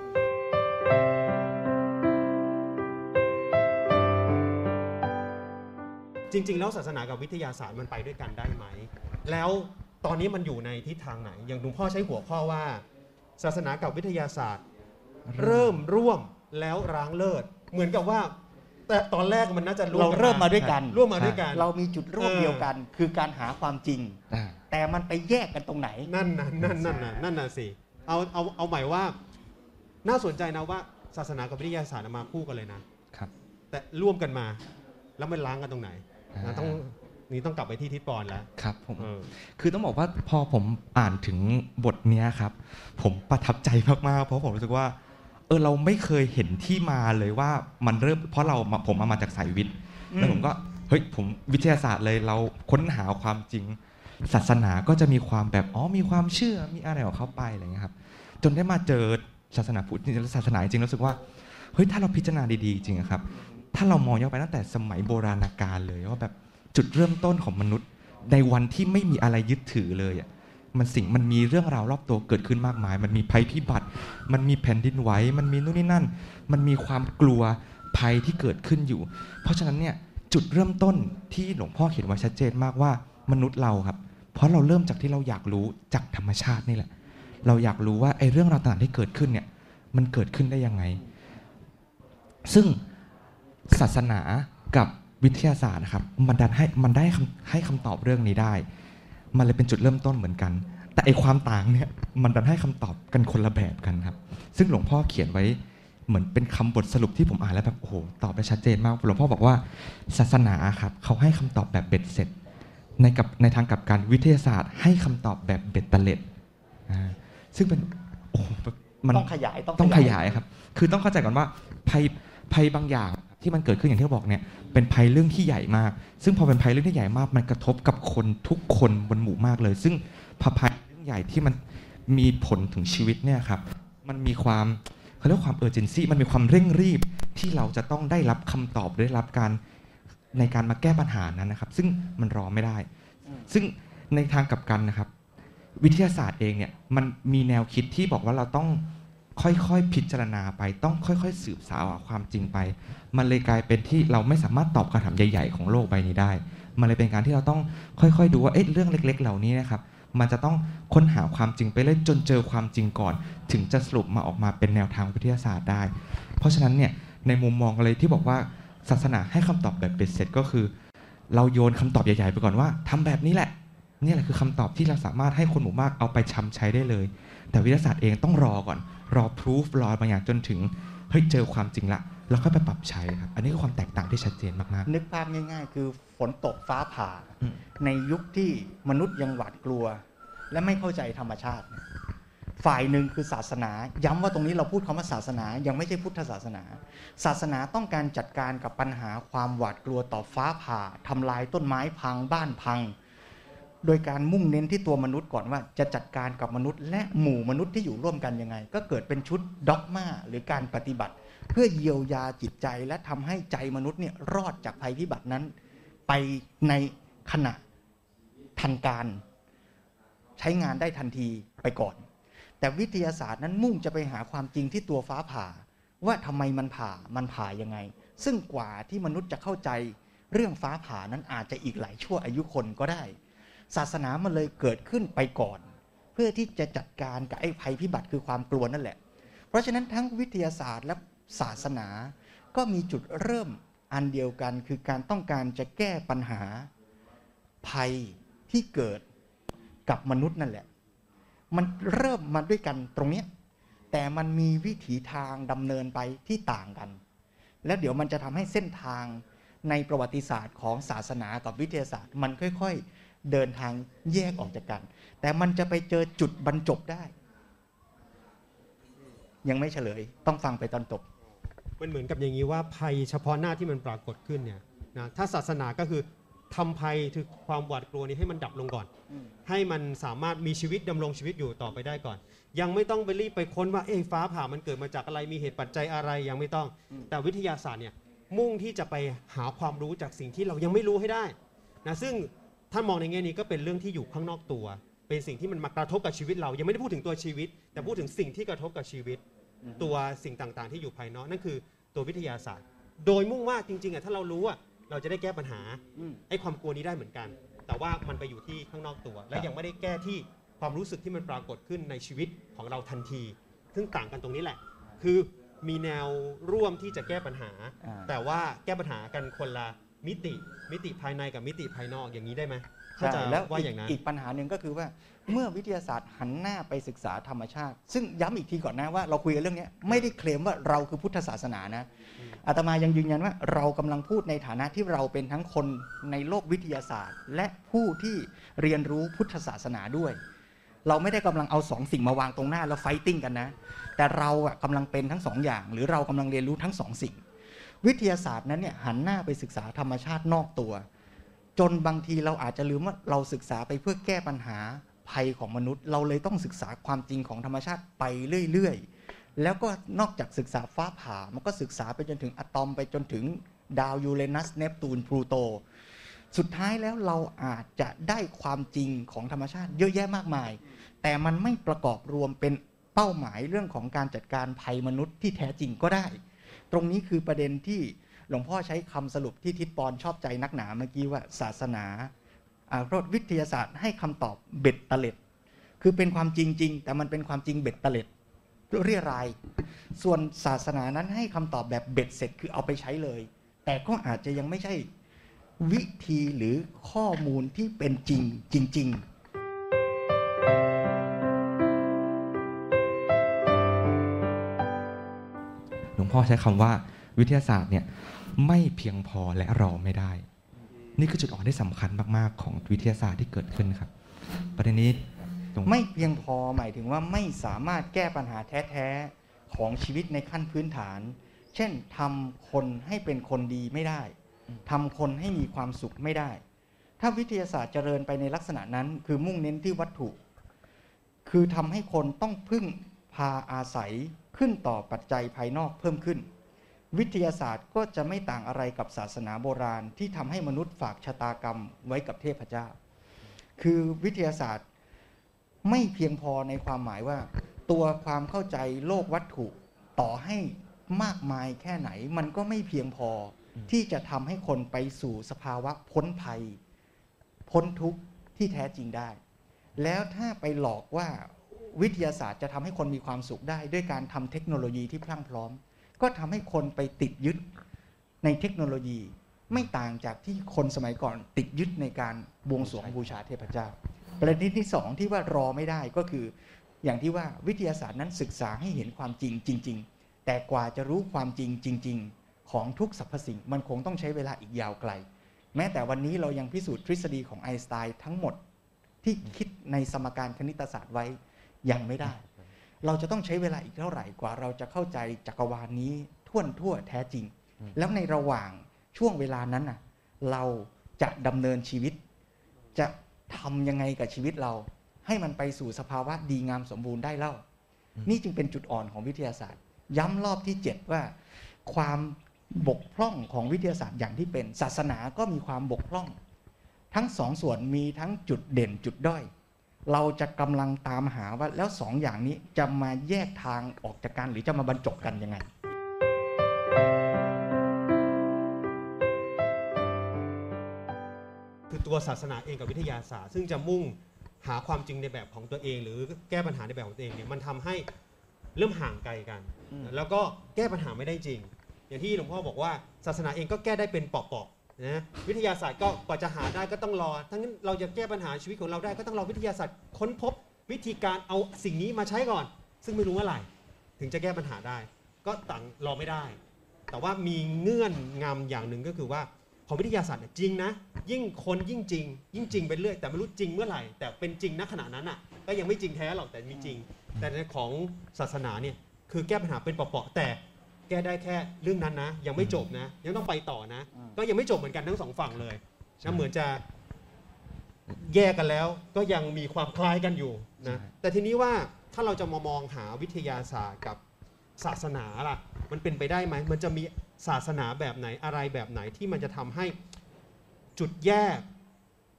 จริงๆแล้วศาสนากับวิทยาศาสตร์มันไปด้วยกันได้ไหมแล้วตอนนี้มันอยู่ในทิศทางไหนอย่างหลวงพ่อใช้หัวข้อว่าศาสนากับวิทยาศาสตร์เริ่มร่วมแล้วร้างเลิศเหมือนกับว่าแต่ตอนแรกมันน่าจะเราเริ่มมาด้วยกันร่วมมาด้วยกันเรามีจุดร่วมเดียวกันคือการหาความจริงแต่มันไปแยกกันตรงไหนนั่นน่ะสิเอาหมายว่าน่าสนใจนะว่าศาสนากับวิทยาศาสตร์มาคู่กันเลยนะครับแต่ร่วมกันมาแล้วมันล้างกันตรงไหนนี่ต้องกลับไปที่ทิศปอนแล้วครับผมคือต้องบอกว่าพอผมอ่านถึงบทนี้ครับผมประทับใจมากๆเพราะผมรู้สึกว่าเราไม่เคยเห็นที่มาเลยว่ามันเริ่มเพราะผมมาจากสายวิทย์แล้วผมก็เฮ้ยผมวิทยาศาสตร์เลยเราค้นหาความจริงศาสนาก็จะมีความแบบมีความเชื่อมีอะไรของเขาไปอะไรเงี้ยครับจนได้มาเจอศาสนาพุทธศาสนาจริงรู้สึกว่าเฮ้ยถ้าเราพิจารณาดีๆจริงครับถ้าเรามองย้อนไปตั้งแต่สมัยโบราณกาลเลยว่าแบบจุดเริ่มต้นของมนุษย์ในวันที่ไม่มีอะไรยึดถือเลยมันมีเรื่องราวรอบตัวเกิดขึ้นมากมายมันมีภัยพิบัติมันมีแผ่นดินไหวมันมีนู่นนี่นั่นมันมีความกลัวภัยที่เกิดขึ้นอยู่เพราะฉะนั้นเนี่ยจุดเริ่มต้นที่หลวงพ่อเขียนไว้ชัดเจนมากว่ามนุษย์เราครับเพราะเราเริ่มจากที่เราอยากรู้จากธรรมชาตินี่แหละเราอยากรู้ว่าไอ้เรื่องราวต่างๆที่เกิดขึ้นเนี่ยมันเกิดขึ้นได้ยังไงซึ่งศาสนากับวิทยาศาสตร์นะครับมันได้ให้คำตอบเรื่องนี้ได้มันเลยเป็นจุดเริ่มต้นเหมือนกันแต่ไอความต่างเนี่ยมันดันให้คำตอบกันคนละแบบกันครับซึ่งหลวงพ่อเขียนไว้เหมือนเป็นคำบทสรุปที่ผมอ่านแล้วแบบโอ้โหตอบได้ชัดเจนมากหลวงพ่อบอกว่าศาสนาครับเขาให้คำตอบแบบเบ็ดเสร็จในทางกับการวิทยาศาสตร์ให้คำตอบแบบเบ็ดเตล็ดซึ่งเป็นโอ้มันต้องขยายครับคือต้องเข้าใจก่อนว่าภัยบางอย่างที่มันเกิดขึ้นอย่างที่บอกเนี่ยเป็นภัยเรื่องที่ใหญ่มากซึ่งพอเป็นภัยเรื่องที่ใหญ่มากมันกระทบกับคนทุกคนบนหมู่มากเลยซึ่งภัยเรื่องใหญ่ที่มันมีผลถึงชีวิตเนี่ยครับมันมีความเขาเรียกความurgencyมันมีความเร่งรีบที่เราจะต้องได้รับคำตอบได้รับการในการมาแก้ปัญหานั้นนะครับซึ่งมันรอไม่ได้ซึ่งในทางกลับกันนะครับวิทยาศาสตร์เองเนี่ยมันมีแนวคิดที่บอกว่าเราต้องค่อยๆพิจารณาไปต้องค่อยๆสืบสาวความจริงไปมันเลยกลายเป็นที่เราไม่สามารถตอบคำถามใหญ่ๆของโลกใบนี้ได้มันเลยเป็นการที่เราต้องค่อยๆดูว่าเรื่องเล็กๆเหล่านี้นะครับมันจะต้องค้นหาความจริงไปเรื่อยจนเจอความจริงก่อนถึงจะสรุปมาออกมาเป็นแนวทางวิทยาศาสตร์ได้เพราะฉะนั้นเนี่ยในมุมมองเลยที่บอกว่าศาสนาให้คำตอบแบบเบ็ดเสร็จก็คือ เราโยนคำตอบใหญ่ๆไปก่อนว่าทำแบบนี้แหละนี่แหละคือคำตอบที่เราสามารถให้คนหมู่มากเอาไปชำใช้ได้เลยแต่วิทยาศาสตร์เองต้องรอก่อนรอพิสูจน์รอบางอย่างจนถึงเฮ้ยเจอความจริงละแล้วก็ไปปรับใช้ครับอันนี้คือความแตกต่างที่ชัดเจนมากๆนึกภาพง่ายๆคือฝนตกฟ้าผ่าในยุคที่มนุษย์ยังหวาดกลัวและไม่เข้าใจธรรมชาติฝ่ายหนึ่งคือศาสนาย้ำว่าตรงนี้เราพูดคำว่าศาสนายังไม่ใช่พุทธศาสนาศาสนาต้องการจัดการกับปัญหาความหวาดกลัวต่อฟ้าผ่าทำลายต้นไม้พังบ้านพังโดยการมุ่งเน้นที่ตัวมนุษย์ก่อนว่าจะจัดการกับมนุษย์และหมู่มนุษย์ที่อยู่ร่วมกันยังไงก็เกิดเป็นชุดด็อกม่าหรือการปฏิบัติเพื่อเยียวยาจิตใจและทำให้ใจมนุษย์เนี่ยรอดจากภัยพิบัตินั้นไปในขณะทันการใช้งานได้ทันทีไปก่อนแต่วิทยาศาสตร์นั้นมุ่งจะไปหาความจริงที่ตัวฟ้าผ่าว่าทำไมมันผ่ายังไงซึ่งกว่าที่มนุษย์จะเข้าใจเรื่องฟ้าผ่านั้นอาจจะอีกหลายชั่วอายุคนก็ได้ศาสนามันเลยเกิดขึ้นไปก่อนเพื่อที่จะจัดการกับไอ้ภัยพิบัติคือความกลัวนั่นแหละเพราะฉะนั้นทั้งวิทยาศาสตร์และศาสนาก็มีจุดเริ่มอันเดียวกันคือการต้องการจะแก้ปัญหาภัยที่เกิดกับมนุษย์นั่นแหละมันเริ่มมาด้วยกันตรงนี้แต่มันมีวิถีทางดำเนินไปที่ต่างกันแล้วเดี๋ยวมันจะทำให้เส้นทางในประวัติศาสตร์ของศาสนากับวิทยาศาสตร์มันค่อยๆเดินทางแยกออกจากกันแต่มันจะไปเจอจุดบรรจบได้ยังไม่เฉลยต้องฟังไปตอนจบมันเหมือนกับอย่างนี้ว่าภัยเฉพาะหน้าที่มันปรากฏขึ้นเนี่ยนะถ้าศาสนาก็คือทำภัยคือความหวาดกลัวนี้ให้มันดับลงก่อนให้มันสามารถมีชีวิตดำรงชีวิตอยู่ต่อไปได้ก่อนยังไม่ต้องไปรีบไปค้นว่าฟ้าผ่ามันเกิดมาจากอะไรมีเหตุปัจจัยอะไรยังไม่ต้องแต่วิทยาศาสตร์เนี่ยมุ่งที่จะไปหาความรู้จากสิ่งที่เรายังไม่รู้ให้ได้นะซึ่งท่านมองในแง่นี้ก็เป็นเรื่องที่อยู่ข้างนอกตัวเป็นสิ่งที่มันมากระทบกับชีวิตเรายังไม่ได้พูดถึงตัวชีวิตแต่พูดถึงสิ่งที่กระทบกับชีวิตตัวสิ่งต่างๆที่อยู่ภายนอกนั่นคือตัววิทยาศาสตร์โดยมุ่งว่าจริงๆถ้าเรารู้ว่าเราจะได้แก้ปัญหาไอ้ความกลัวนี้ได้เหมือนกันแต่ว่ามันไปอยู่ที่ข้างนอกตัวและยังไม่ได้แก้ที่ความรู้สึกที่มันปรากฏขึ้นในชีวิตของเราทันทีซึ่งต่างกันตรงนี้แหละคือมีแนวร่วมที่จะแก้ปัญหาแต่ว่าแก้ปัญหากันคนละมิติภายในกับมิติภายนอกอย่างนี้ได้ไหมเข้าใจแล้วว่าอย่างนั้นอีกปัญหาหนึ่งก็คือว่าเมื่อวิทยาศาสตร์หันหน้าไปศึกษาธรรมชาติซึ่งย้ำอีกทีก่อนนะว่าเราคุยกันเรื่องนี้ไม่ได้เคลมว่าเราคือพุทธศาสนานะอาตมายังยืนยันว่าเรากำลังพูดในฐานะที่เราเป็นทั้งคนในโลกวิทยาศาสตร์และผู้ที่เรียนรู้พุทธศาสนาด้วยเราไม่ได้กำลังเอาสองสิ่งมาวางตรงหน้าแล้วไฟติ้งกันนะแต่เรากำลังเป็นทั้งสองอย่างหรือเรากำลังเรียนรู้ทั้งสองสิ่งวิทยาศาสตร์นั้นเนี่ยหันหน้าไปศึกษาธรรมชาตินอกตัวจนบางทีเราอาจจะลืมว่าเราศึกษาไปเพื่อแก้ปัญหาภัยของมนุษย์เราเลยต้องศึกษาความจริงของธรรมชาติไปเรื่อยๆแล้วก็นอกจากศึกษาฟ้าผ่ามันก็ศึกษาไปจนถึงอะตอมไปจนถึงดาวยูเรนัสเนปตูนพลูโตสุดท้ายแล้วเราอาจจะได้ความจริงของธรรมชาติเยอะแยะมากมายแต่มันไม่ประกอบรวมเป็นเป้าหมายเรื่องของการจัดการภัยมนุษย์ที่แท้จริงก็ได้ตรงนี้คือประเด็นที่หลวงพ่อใช้คำสรุปที่ทิศปอนชอบใจนักหนาเมื่อกี้ว่าศาสนาวิทยาศาสตร์ให้คำตอบเบ็ดเตล็ดคือเป็นความจริงๆแต่มันเป็นความจริงเบ็ดเตล็ดเรียรายส่วนศาสนานั้นให้คำตอบแบบเบ็ดเสร็จคือเอาไปใช้เลยแต่ก็อาจจะยังไม่ใช่วิธีหรือข้อมูลที่เป็นจริงจริงหลวงพ่อใช้คำว่าวิทยาศาสตร์เนี่ยไม่เพียงพอและรอไม่ได้นี่คือจุดอ่อนที่สำคัญมากๆของวิทยาศาสตร์ที่เกิดขึ้นครับประเด็นนี้ไม่เพียงพอหมายถึงว่าไม่สามารถแก้ปัญหาแท้ๆของชีวิตในขั้นพื้นฐานเช่นทำคนให้เป็นคนดีไม่ได้ทำคนให้มีความสุขไม่ได้ถ้าวิทยาศาสตร์เจริญไปในลักษณะนั้นคือมุ่งเน้นที่วัตถุคือทำให้คนต้องพึ่งพาอาศัยขึ้นต่อปัจจัยภายนอกเพิ่มขึ้นวิทยาศาสตร์ก็จะไม่ต่างอะไรกับศาสนาโบราณที่ทำให้มนุษย์ฝากชะตากรรมไว้กับเทพเจ้าคือวิทยาศาสตร์ไม่เพียงพอในความหมายว่าตัวความเข้าใจโลกวัตถุต่อให้มากมายแค่ไหนมันก็ไม่เพียงพอที่จะทำให้คนไปสู่สภาวะพ้นภัยพ้นทุกข์ที่แท้จริงได้แล้วถ้าไปหลอกว่าวิทยาศาสตร์จะทำให้คนมีความสุขได้ด้วยการทำเทคโนโลยีที่พรั่งพร้อมก็ทำให้คนไปติดยึดในเทคโนโลยี ไม่ต่างจากที่คนสมัยก่อนติดยึดในการบวงสรวงบูชาเทพเจ้าประเด็นที่สองที่ว่ารอไม่ได้ก็คืออย่างที่ว่าวิทยาศาสตร์นั้นศึกษาให้เห็นความจริงจริงๆแต่กว่าจะรู้ความจริงจริงๆของทุกสรรพสิ่งมันคงต้องใช้เวลาอีกยาวไกลแม้แต่วันนี้เรายังพิสูจน์ทฤษฎีของไอน์สไตน์ทั้งหมดที่คิดในสมการคณิตศาสตร์ไว้ยังไม่ได้เราจะต้องใช้เวลาอีกเท่าไหร่กว่าเราจะเข้าใจจักรวาลนี้ท่วนทั่วแท้จริงแล้วในระหว่างช่วงเวลานั้นน่ะเราจะดำเนินชีวิตจะทำยังไงกับชีวิตเราให้มันไปสู่สภาวะดีงามสมบูรณ์ได้เล่านี่จึงเป็นจุดอ่อนของวิทยาศาสตร์ย้ำรอบที่7ว่าความบกพร่องของวิทยาศาสตร์อย่างที่เป็นศาสนาก็มีความบกพร่องทั้ง2 ส่วนมีทั้งจุดเด่นจุดด้อยเราจะกำลังตามหาว่าแล้ว2 อย่างนี้จะมาแยกทางออกจากกันหรือจะมาบรรจบกันยังไงคือตัวศาสนาเองกับวิทยาศาสตร์ซึ่งจะมุ่งหาความจริงในแบบของตัวเองหรือแก้ปัญหาในแบบของตัวเองเนี่ยมันทำให้เริ่มห่างไกลกันแล้วก็แก้ปัญหาไม่ได้จริงอย่างที่หลวงพ่อบอกว่าศาสนาเองก็แก้ได้เป็นปอกๆนะวิทยาศาสตร์ก็กว่าจะหาได้ก็ต้องรอทั้งนั้นเราจะแก้ปัญหาชีวิตของเราได้ก็ต้องรอวิทยาศาสตร์ค้นพบวิธีการเอาสิ่งนี้มาใช้ก่อนซึ่งไม่รู้เมื่อไหร่ถึงจะแก้ปัญหาได้ก็ต่างรอไม่ได้แต่ว่ามีเงื่อนงำอย่างหนึ่งก็คือว่าของวิทยาศาสตร์จริงนะยิ่งคนยิ่งจริงยิ่งจริงไปเรื่อยแต่ไม่รู้จริงเมื่อไหร่แต่เป็นจริงณขณะนั้นอ่ะก็ยังไม่จริงแท้หรอกแต่มีจริงแต่ในของศาสนาเนี่ยคือแก้ปัญหาเป็นเปาะๆแต่แก้ได้แค่เรื่องนั้นนะยังไม่จบนะยังต้องไปต่อนะก็ยังไม่จบเหมือนกันทั้งสองฝั่งเลยนะเหมือนจะแยกกันแล้วก็ยังมีความคล้ายกันอยู่นะแต่ทีนี้ว่าถ้าเราจะมองหาวิทยาศาสตร์กับศาสนาล่ะมันเป็นไปได้ไหมมันจะมีศาสนาแบบไหนอะไรแบบไหนที่มันจะทำให้จุดแยก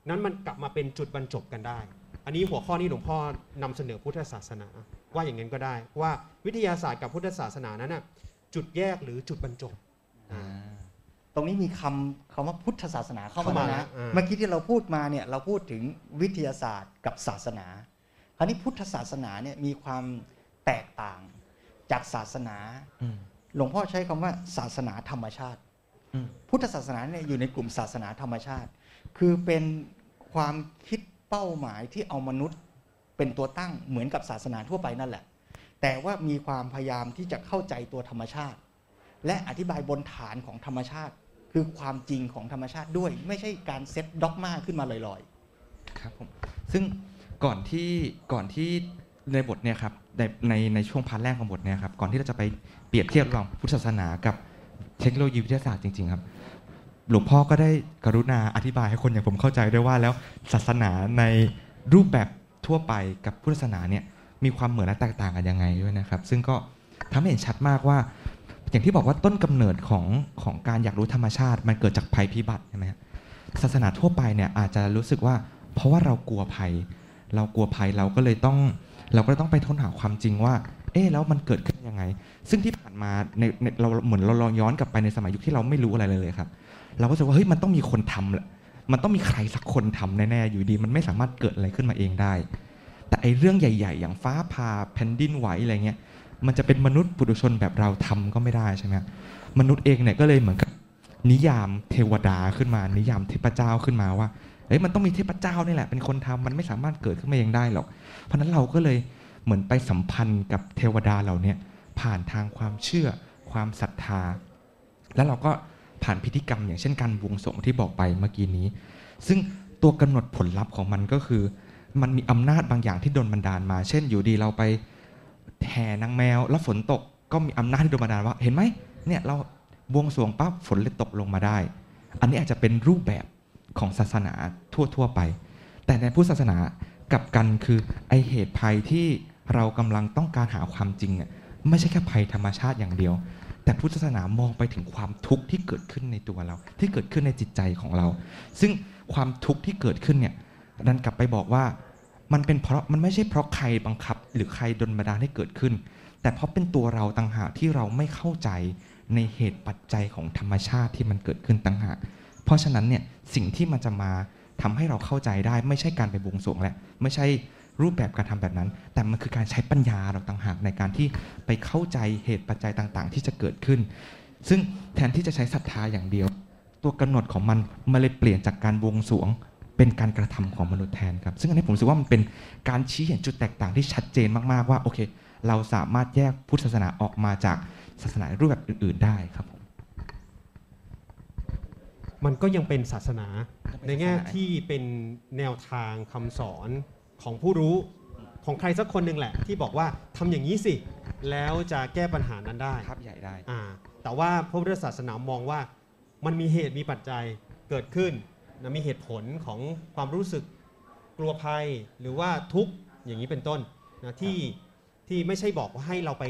นั้นมันกลับมาเป็นจุดบรรจบกันได้อันนี้หัวข้อนี้หลวงพ่อนำเสนอพุทธศาสนาว่าอย่างนั้นก็ได้ว่าวิทยาศาสตร์กับพุทธศาสนานั้นน่ะจุดแยกหรือจุดบรรจบตรงนี้มีคำว่าพุทธศาสนาเข้ามานะเมื่อกี้ที่เราพูดมาเนี่ยเราพูดถึงวิทยาศาสตร์กับศาสนาคราวนี้พุทธศาสนาเนี่ยมีความแตกต่างจากศาสนาหลวงพ่อใช้คำว่าศาสนาธรรมชาติพุทธศาสนาเนี่ยอยู่ในกลุ่มศาสนาธรรมชาติคือเป็นความคิดเป้าหมายที่เอามนุษย์เป็นตัวตั้งเหมือนกับศาสนาทั่วไปนั่นแหละแต่ว่ามีความพยายามที่จะเข้าใจตัวธรรมชาติและอธิบายบนฐานของธรรมชาติคือความจริงของธรรมชาติด้วยไม่ใช่การเซตด็อกม่าขึ้นมาลอยๆครับผมซึ่งก่อนที่ในบทเนี่ยครับในช่วงพาร์ทแรกของบทเนี่ยครับก่อนที่เราจะไปเปรียบเทียบระหว่างพุทธศาสนากับเทคโนโลยีวิทยาศาสตร์จริงๆครับหลวงพ่อก็ได้กรุณาอธิบายให้คนอย่างผมเข้าใจด้วยว่าแล้วศาสนาในรูปแบบทั่วไปกับพุทธศาสนาเนี่ยมีความเหมือนและแตกต่างกันยังไงด้วยนะครับซึ่งก็ทำให้เห็นชัดมากว่าอย่างที่บอกว่าต้นกำเนิดของการอยากรู้ธรรมชาติมันเกิดจากภัยพิบัติใช่ไหมครับศาสนาทั่วไปเนี่ยอาจจะรู้สึกว่าเพราะว่าเรากลัวภัยเราก็เลยต้องไปค้นหาความจริงว่าเอ๊ะแล้วมันเกิดขึ้นยังไงซึ่งที่ผ่านมาในเราเหมือนเราลองย้อนกลับไปในสมัยยุคที่เราไม่รู้อะไรเลยครับเราก็รู้สึกว่าเฮ้ยมันต้องมีคนทำแหละมันต้องมีใครสักคนทำแน่ๆอยู่ดีมันไม่สามารถเกิดอะไรขึ้นมาเองได้แต่ไอ้เรื่องใหญ่ๆอย่างฟ้าผ่าแผ่นดินไหวอะไรเงี้ยมันจะเป็นมนุษย์ปุถุชนแบบเราทำก็ไม่ได้ใช่ไหมมนุษย์เองเนี่ยก็เลยเหมือนกับนิยามเทวดาขึ้นมานิยามเทพเจ้าขึ้นมาว่าเฮ้ยมันต้องมีเทพเจ้านี่แหละเป็นคนทำมันไม่สามารถเกิดขึ้นมาเองได้หรอกเพราะนั้นเราก็เลยเหมือนไปสัมพันธ์กับเทวดาเหล่านี้ผ่านทางความเชื่อความศรัทธาแล้วเราก็ผ่านพิธีกรรมอย่างเช่นการบวงสรวงที่บอกไปเมื่อกี้นี้ซึ่งตัวกำหนดผลลัพธ์ของมันก็คือมันมีอำนาจบางอย่างที่โดนบันดาลมาเช่นอยู่ดีเราไปแห่นางแมวแล้วฝนตกก็มีอำนาจที่โดนบันดาลว่าเห็นไหมเนี่ยเราบวงสรวงปั๊บฝนเลยตกลงมาได้อันนี้อาจจะเป็นรูปแบบของศาสนาทั่วๆไปแต่ในพุทธศาสนากลับกันคือไอเหตุภัยที่เรากำลังต้องการหาความจริงเนี่ยไม่ใช่แค่ภัยธรรมชาติอย่างเดียวแต่พุทธศาสนามองไปถึงความทุกข์ที่เกิดขึ้นในตัวเราที่เกิดขึ้นในจิตใจของเราซึ่งความทุกข์ที่เกิดขึ้นเนี่ยดันกลับไปบอกว่ามันเป็นเพราะมันไม่ใช่เพราะใครบังคับหรือใครดลบันดาลให้เกิดขึ้นแต่เพราะเป็นตัวเราต่างหากที่เราไม่เข้าใจในเหตุปัจจัยของธรรมชาติที่มันเกิดขึ้นต่างหากเพราะฉะนั้นเนี่ยสิ่งที่มันจะมาทำให้เราเข้าใจได้ไม่ใช่การไปบวงสรวงและไม่ใช่รูปแบบการทำแบบนั้นแต่มันคือการใช้ปัญญาเราต่างหากในการที่ไปเข้าใจเหตุปัจจัยต่างๆที่จะเกิดขึ้นซึ่งแทนที่จะใช้ศรัทธาอย่างเดียว ตัวกำหนดของมันมันเลยเปลี่ยนจากการบวงสรวงเป็นการกระทำของมนุษย์แทนครับซึ่งอันนี้ผมรู้สึกว่ามันเป็นการชี้เห็นจุดแตกต่างที่ชัดเจนมากๆว่าโอเคเราสามารถแยกพุทธศาสนาออกมาจากศาสนารูปแบบอื่นๆได้ครับผมมันก็ยังเป็นศาสนาในแง่ที่เป็นแนวทางคำสอนของผู้รู้ของใครสักคนหนึ่งแหละที่บอกว่าทำอย่างนี้สิแล้วจะแก้ปัญหานั้นได้ครับใหญ่ได้แต่ว่าพระพุทธศาสนามองว่ามันมีเหตุมีปัจจัยเกิดขึ้นนะมีเหตุผลของความรู้สึกกลัวภัยหรือว่าทุกข์อย่างนี้เป็นต้นนะที่ไม่ใช่บอกว่าให้เราไป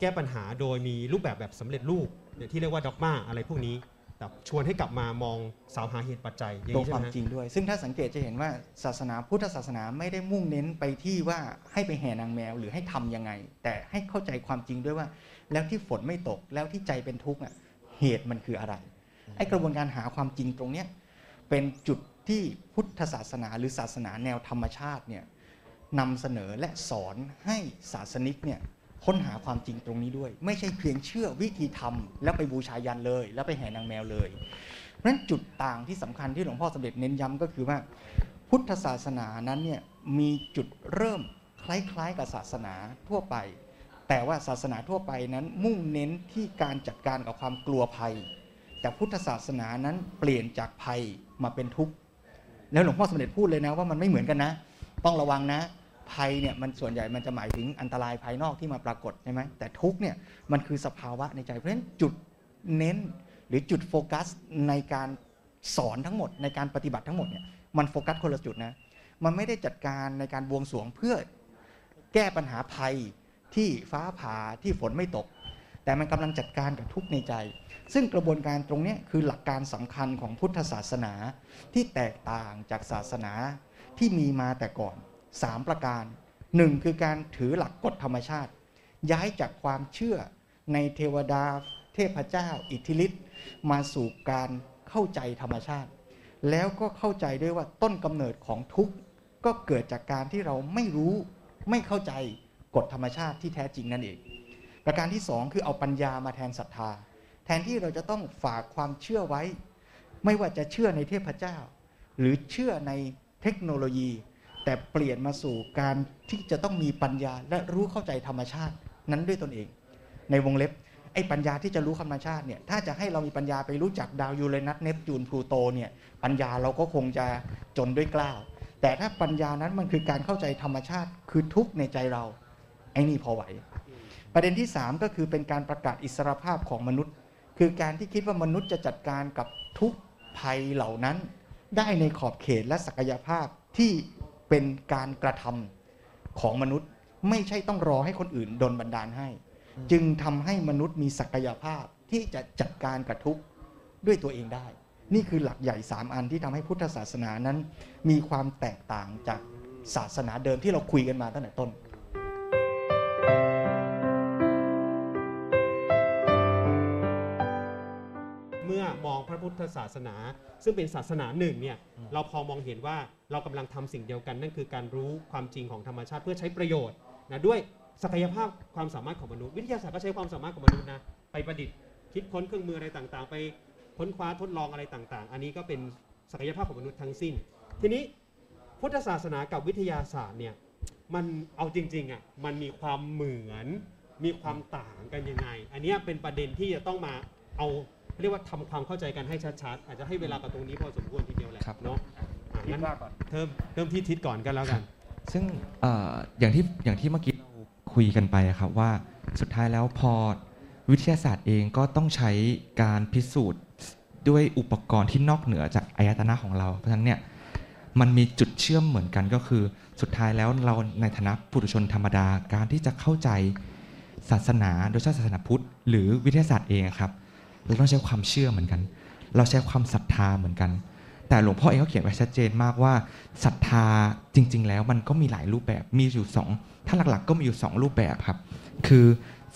แก้ปัญหาโดยมีรูปแบบสำเร็จรูปที่เรียกว่าด็อกม่าอะไรพวกนี้แต่ชวนให้กลับมามองสาวหาเหตุปัจจัยตรงความจริงด้วยซึ่งถ้าสังเกตจะเห็นว่าศาสนาพุทธศาสนาไม่ได้มุ่งเน้นไปที่ว่าให้ไปแห่นางแมวหรือให้ทํำยังไงแต่ให้เข้าใจความจริงด้วยว่าแล้วที่ฝนไม่ตกแล้วที่ใจเป็นทุกข์อ่ะเหตุมันคืออะไรไอ้กระบวนการหาความจริงตรงเนี้ยเป็นจุดที่พุทธศาสนาหรือศาสนาแนวธรรมชาติเนี่ยนำเสนอและสอนให้ศาสนิกเนี่ยค้นหาความจริงตรงนี้ด้วยไม่ใช่เพียงเชื่อวิธีทำแล้วไปบูชายันเลยแล้วไปแห่นางแมวเลยเพราะฉะนั้นจุดต่างที่สำคัญที่หลวงพ่อสมเด็จเน้นย้ำก็คือว่าพุทธศาสนานั้นเนี่ยมีจุดเริ่มคล้ายๆกับศาสนาทั่วไปแต่ว่าศาสนาทั่วไปนั้นมุ่งเน้นที่การจัดการกับความกลัวภัยแต่พุทธศาสนานั้นเปลี่ยนจากภัยมาเป็นทุกข์แล้วหลวงพ่อสมเด็จพูดเลยนะว่ามันไม่เหมือนกันนะต้องระวังนะภัยเนี่ยมันส่วนใหญ่มันจะหมายถึงอันตรายภายนอกที่มาปรากฏใช่ไหมแต่ทุกข์เนี่ยมันคือสภาวะในใจเพราะฉะนั้นจุดเน้นหรือจุดโฟกัสในการสอนทั้งหมดในการปฏิบัติทั้งหมดเนี่ยมันโฟกัสคนละจุดนะมันไม่ได้จัดการในการบวงสรวงเพื่อแก้ปัญหาภัยที่ฟ้าผ่าที่ฝนไม่ตกแต่มันกำลังจัดการกับทุกข์ในใจซึ่งกระบวนการตรงนี้คือหลักการสำคัญของพุทธศาสนาที่แตกต่างจากศาสนาที่มีมาแต่ก่อน3ประการ 1. คือการถือหลักกฎธรรมชาติย้ายจากความเชื่อในเทวดาเทพเจ้าอิทธิฤทธิ์มาสู่การเข้าใจธรรมชาติแล้วก็เข้าใจด้วยว่าต้นกำเนิดของทุกข์ก็เกิดจากการที่เราไม่รู้ไม่เข้าใจกฎธรรมชาติที่แท้จริงนั่นเองประการที่2คือเอาปัญญามาแทนศรัทธาแทนที่เราจะต้องฝากความเชื่อไว้ไม่ว่าจะเชื่อในเทพเจ้าหรือเชื่อในเทคโนโลยีแต่เปลี่ยนมาสู่การที่จะต้องมีปัญญาและรู้เข้าใจธรรมชาตินั้นด้วยตนเองในวงเล็บไอ้ปัญญาที่จะรู้ธรรมชาติเนี่ยถ้าจะให้เรามีปัญญาไปรู้จักดาวยูเรนัสเนปจูนพลูโตเนี่ยปัญญาเราก็คงจะจนด้วยกล้าวแต่ถ้าปัญญานั้นมันคือการเข้าใจธรรมชาติคือทุกข์ในใจเราไอ้นี่พอไหวประเด็นที่3ก็คือเป็นการประกาศอิสรภาพของมนุษย์คือการที่คิดว่ามนุษย์จะจัดการกับทุกภัยเหล่านั้นได้ในขอบเขตและศักยภาพที่เป็นการกระทำของมนุษย์ไม่ใช่ต้องรอให้คนอื่นดลบันดาลให้จึงทำให้มนุษย์มีศักยภาพที่จะจัดการกับทุกข์ด้วยตัวเองได้นี่คือหลักใหญ่3อันที่ทำให้พุทธศาสนานั้นมีความแตกต่างจากศาสนาเดิมที่เราคุยกันมาตั้งแต่ต้นมองพระพุทธศาสนาซึ่งเป็นศาสนาหนึ่งเนี่ยเราพอมองเห็นว่าเรากำลังทำสิ่งเดียวกันนั่นคือการรู้ความจริงของธรรมชาติเพื่อใช้ประโยชน์นะด้วยศักยภาพความสามารถของมนุษย์วิทยาศาสตร์ก็ใช้ความสามารถของมนุษย์นะไปประดิษฐ์คิดค้นเครื่องมืออะไรต่างๆไปค้นคว้าทดลองอะไรต่างๆอันนี้ก็เป็นศักยภาพของมนุษย์ทั้งสิ้นทีนี้พุทธศาสนากับวิทยาศาสตร์เนี่ยมันเอาจริงๆอ่ะมันมีความเหมือนมีความต่างกันยังไงอันนี้เป็นประเด็นที่จะต้องมาเอาเรียกว่าทำความเข้าใจกันให้ชัดๆอาจจะให้เวลากับตรงนี้พอสมควรทีเดียวแหละเนาะงั้นเริ่มที่ทิศก่อนกันแล้วกันซึ่งอย่างที่เมื่อกี้เราคุยกันไปครับว่าสุดท้ายแล้วพอวิทยาศาสตร์เองก็ต้องใช้การพิสูจน์ด้วยอุปกรณ์ที่นอกเหนือจากอายตนะของเราเพราะฉะนั้นเนี่ยมันมีจุดเชื่อมเหมือนกันก็คือสุดท้ายแล้วเราในฐานะปุถุชนธรรมดาการที่จะเข้าใจศาสนาโดยเฉพาะศาสนาพุทธหรือวิทยาศาสตร์เองครับเราต้องใช้ความเชื่อเหมือนกันเราใช้ความศรัทธาเหมือนกันแต่หลวงพ่อเองเขาเขียนไว้ชัดเจนมากว่าศรัทธาจริงๆแล้วมันก็มีหลายรูปแบบมีอยู่2ถ้าหลักๆก็มีอยู่2รูปแบบครับคือ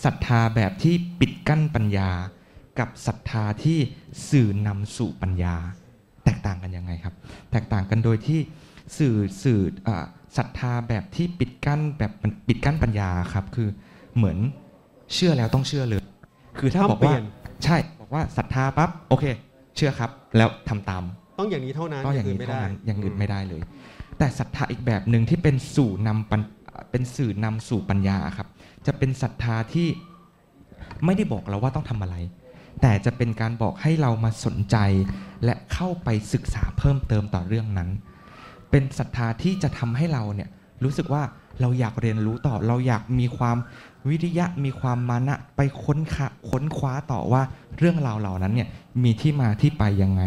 ศรัทธาแบบที่ปิดกั้นปัญญากับศรัทธาที่สื่อนำสู่ปัญญาแตกต่างกันยังไงครับแตกต่างกันโดยที่สื่อศรัทธาแบบที่ปิดกั้นแบบปิดกั้นปัญญาครับคือเหมือนเชื่อแล้วต้องเชื่อเลยคือถ้าบอกว่าใช่ว่าศรัทธาปั๊บโอเค เชื่อครับแล้วทำตามต้องอย่างนี้เท่านั้นต้องอย่างนี้เท่านั้นอย่างอื่นไม่ได้เลยแต่ศรัทธาอีกแบบหนึ่งที่เป็นสู่นำเป็นสื่อนำสู่ปัญญาครับจะเป็นศรัทธาที่ไม่ได้บอกเราว่าต้องทำอะไรแต่จะเป็นการบอกให้เรามาสนใจและเข้าไปศึกษาเพิ่มเติมต่อเรื่องนั้นเป็นศรัทธาที่จะทำให้เราเนี่ยรู้สึกว่าเราอยากเรียนรู้ต่อเราอยากมีความวิริยะมีความมานะไปค้นคว้าต่อว่าเรื่องราวเหล่านั้นเนี่ยมีที่มาที่ไปยังไง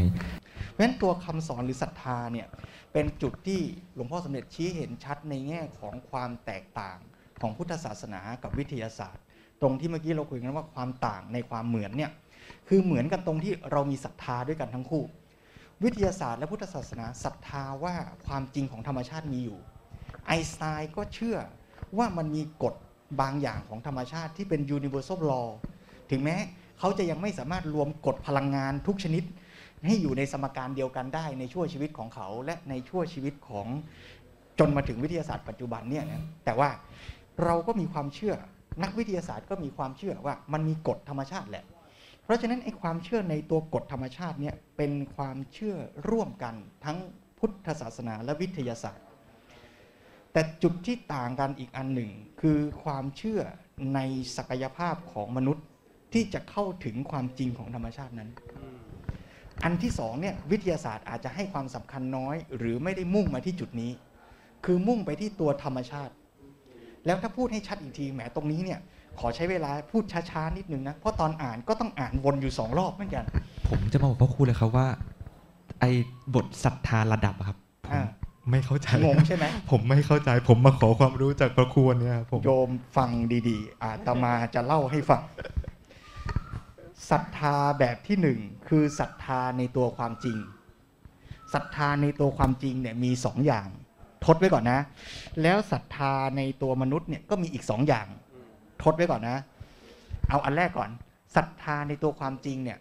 เพราะฉะนั้นตัวคำสอนหรือศรัทธาเนี่ยเป็นจุดที่หลวงพ่อสมเด็จชี้เห็นชัดในแง่ของความแตกต่างของพุทธศาสนากับวิทยาศาสตร์ตรงที่เมื่อกี้เราคุยกันว่าความต่างในความเหมือนเนี่ยคือเหมือนกันตรงที่เรามีศรัทธาด้วยกันทั้งคู่วิทยาศาสตร์และพุทธศาสนาศรัทธาว่าความจริงของธรรมชาติมีอยู่ไอน์สไตน์ก็เชื่อว่ามันมีกฎบางอย่างของธรรมชาติที่เป็น universal law ถึงแม้เขาจะยังไม่สามารถรวมกฎพลังงานทุกชนิดให้อยู่ในสมการเดียวกันได้ในชั่วชีวิตของเขาและในชั่วชีวิตของจนมาถึงวิทยาศาสตร์ปัจจุบันเนี่ยนะแต่ว่าเราก็มีความเชื่อนักวิทยาศาสตร์ก็มีความเชื่อว่ามันมีกฎธรรมชาติแหละเพราะฉะนั้นไอ้ความเชื่อในตัวกฎธรรมชาติเนี่ยเป็นความเชื่อร่วมกันทั้งพุทธศาสนาและวิทยาศาสตร์แต่จุดที่ต่างกันอีกอันหนึ่งคือความเชื่อในศักยภาพของมนุษย์ที่จะเข้าถึงความจริงของธรรมชาตินั้นอันที่สองเนี่ยวิทยาศาสตร์อาจจะให้ความสำคัญน้อยหรือไม่ได้มุ่งมาที่จุดนี้คือมุ่งไปที่ตัวธรรมชาติแล้วถ้าพูดให้ชัดอีกทีแหมตรงนี้เนี่ยขอใช้เวลาพูดช้าๆนิดนึงนะเพราะตอนอ่านก็ต้องอ่านวนอยู่2รอบเหมือนกันผมจะมาบอกพ่อครูเลยครับว่าไอ้บทศรัทธาระดับครับไม่เข้าใจงงใช่ไหมผมไม่เข้าใจผมมาขอความรู้จากพระครูเนี่ยผมโยมฟังดีๆอาตมาจะเล่าให้ฟังศรัทธาแบบที่หนึ่งคือศรัทธาในตัวความจริงศรัทธาในตัวความจริงเนี่ยมี2อย่างทดไว้ก่อนนะแล้วศรัทธาในตัวมนุษย์เนี่ยก็มีอีก2อย่างทดไว้ก่อนนะเอาอันแรกก่อนศรัทธาในตัวความจริงเนี่ย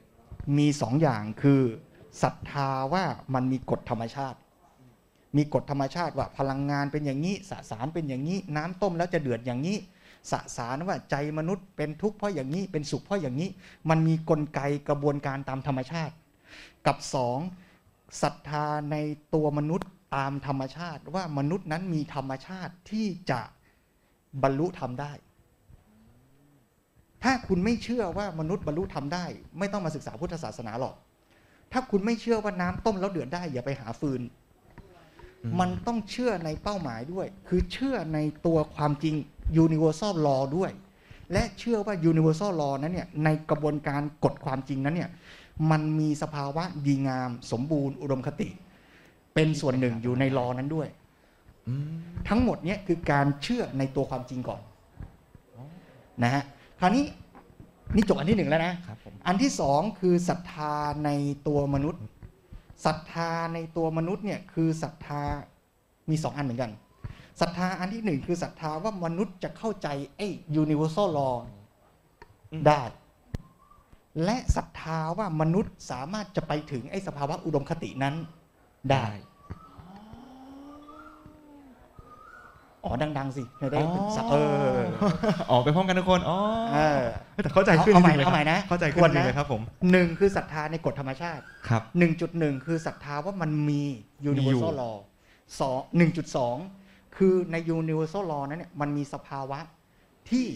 มี2อย่างคือศรัทธาว่ามันมีกฎธรรมชาติมีกฎธรรมชาติว่าพลังงานเป็นอย่างนี้สสารเป็นอย่างนี้น้ำต้มแล้วจะเดือดอย่างนี้สสารว่าใจมนุษย์เป็นทุกข์เพราะอย่างนี้เป็นสุขเพราะอย่างนี้มันมีกลไกกระบวนการตามธรรมชาติกับ2ศรัทธาในตัวมนุษย์ตามธรรมชาติว่ามนุษย์นั้นมีธรรมชาติที่จะบรรลุธรรมได้ถ้าคุณไม่เชื่อว่ามนุษย์บรรลุธรรมได้ไม่ต้องมาศึกษาพุทธศาสนาหรอกถ้าคุณไม่เชื่อว่าน้ำต้มแล้วเดือดได้อย่าไปหาฟืนมันต้องเชื่อในเป้าหมายด้วยคือเชื่อในตัวความจริง universal law ด้วยและเชื่อว่า universal law นั้นเนี่ยในกระบวนการกฎความจริงนั้นเนี่ยมันมีสภาวะดีงามสมบูรณ์อุดมคติเป็นส่วนหนึ่งอยู่ใน law นั้นด้วยทั้งหมดเนี่ยคือการเชื่อในตัวความจริงก่อนนะฮะคราวนี้นี่จบอันที่หนึ่งแล้วนะอันที่สองคือศรัทธาในตัวมนุษย์ศรัทธาในตัวมนุษย์เนี่ยคือศรัทธามี2อันเหมือนกันศรัทธาอันที่1คือศรัทธาว่ามนุษย์จะเข้าใจไอ้ universal law ได้และศรัทธาว่ามนุษย์สามารถจะไปถึงไอ้สภาวะอุดมคตินั้นได้อ๋อดังๆสิจะได้อ๋อไปพร้อมกันทุกคนอ๋อแต่เข้าใจขึ้นจริงๆเลยเข้าใจขึ้นจริงๆเลยครับผมหนึ่งคือศรัทธาในกฎธรรมชาติครับ 1.1 คือศรัทธาว่ามันมี universal law 1.2 คือใน universal law นั้นเนี่ยมันมีสภาวะที่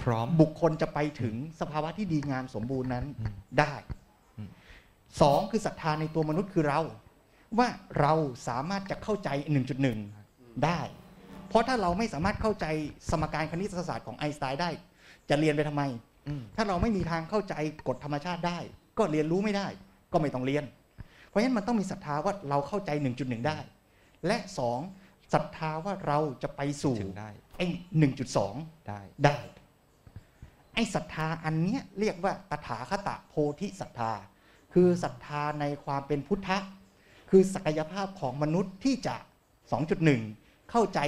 พร้อมบุคคลจะไปถึงสภาวะที่ดีงามสมบูรณ์นั้นได้2คือศรัทธาในตัวมนุษย์คือเราว่าเราสามารถจะเข้าใจ 1.1 ได้เพราะถ้าเราไม่สามารถเข้าใจสมการคณิตศาสตร์ของไอน์สไตน์ได้จะเรียนไปทำไมถ้าเราไม่มีทางเข้าใจกฎธรรมชาติได้ก็เรียนรู้ไม่ได้ก็ไม่ต้องเรียนเพราะฉะนั้นมันต้องมีศรัทธาว่าเราเข้าใจ 1.1 ได้และ2ศรัทธาว่าเราจะไปสู่ไอ้ 1.2 ได้ไอ้ศรัทธาอันเนี้ยเรียกว่าตถาคตโพธิศรัทธาคือศรัทธาในความเป็นพุทธะคือศักยภาพของมนุษย์ที่จะ 2.1เข้าใจ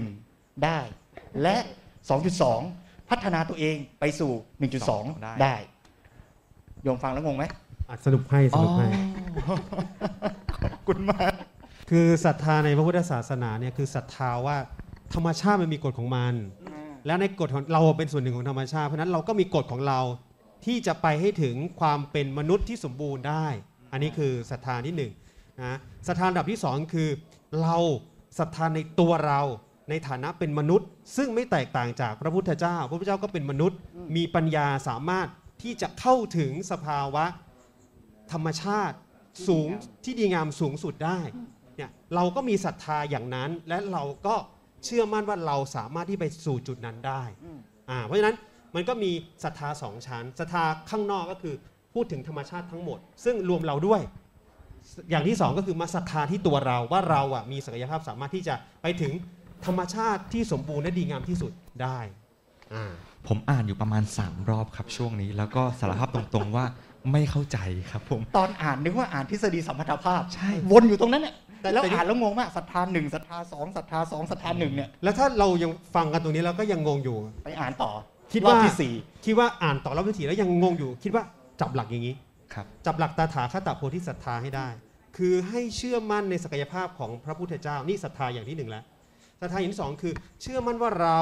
1.1 ได้และ 2.2 พัฒนาตัวเองไปสู่ 1.2 ได้โยมฟังแล้วงงไหมสรุปให้ขอบคุณมากคือศรัทธาในพระพุทธศาสนาเนี่ยคือศรัทธาว่าธรรมชาติมันมีกฎของมันแล้วในกฎของเราเป็นส่วนหนึ่งของธรรมชาติเพราะนั้นเราก็มีกฎของเราที่จะไปให้ถึงความเป็นมนุษย์ที่สมบูรณ์ได้ อันนี้คือศรัทธาที่1นะศรัทธาระดับที่2คือเราศรัทธาในตัวเราในฐานะเป็นมนุษย์ซึ่งไม่แตกต่างจากพระพุทธเจ้าพระพุทธเจ้าก็เป็นมนุษย์มีปัญญาสามารถที่จะเข้าถึงสภาวะธรรมชาติสูงที่ดีงามสูงสุดได้เนี่ยเราก็มีศรัทธาอย่างนั้นและเราก็เชื่อมั่นว่าเราสามารถที่ไปสู่จุดนั้นได้เพราะฉะนั้นมันก็มีศรัทธา2ชั้นศรัทธาข้างนอกก็คือพูดถึงธรรมชาติทั้งหมดซึ่งรวมเราด้วยอย่างที่2ก็คือมาศรัทธาที่ตัวเราว่าเราอ่ะมีศักยภาพสามารถที่จะไปถึงธรรมชาติที่สมบูรณ์และดีงามที่สุดได้ผมอ่านอยู่ประมาณ3รอบครับช่วงนี้แล้วก็สารภาพตรงๆว่าไม่เข้าใจครับผมตอนอ่านนึกว่าอ่านทฤษฎีสัมพัทธภาพใช่วนอยู่ตรงนั้นเนี่ยแต่แล้วอ่านแล้วงงมากศรัทธาหนึ่งศรัทธาสองศรัทธาสองศรัทธาหนึ่งเนี่ยแล้วถ้าเรายังฟังกันตรงนี้เราก็ยังงงอยู่ไปอ่านต่อคิดว่ารอบที่4คิดว่าอ่านต่อรอบที่4แล้วยังงงอยู่คิดว่าจับหลักอย่างนี้ครับจับหลักตาถาคตโพธิศรัทธาให้ได้คือให้เชื่อมั่นในศักยภาพของพระพุทธเจ้านี่ศรัทธาอย่างที่1แล้วศรัทธาอย่างที่2คือเชื่อมั่นว่าเรา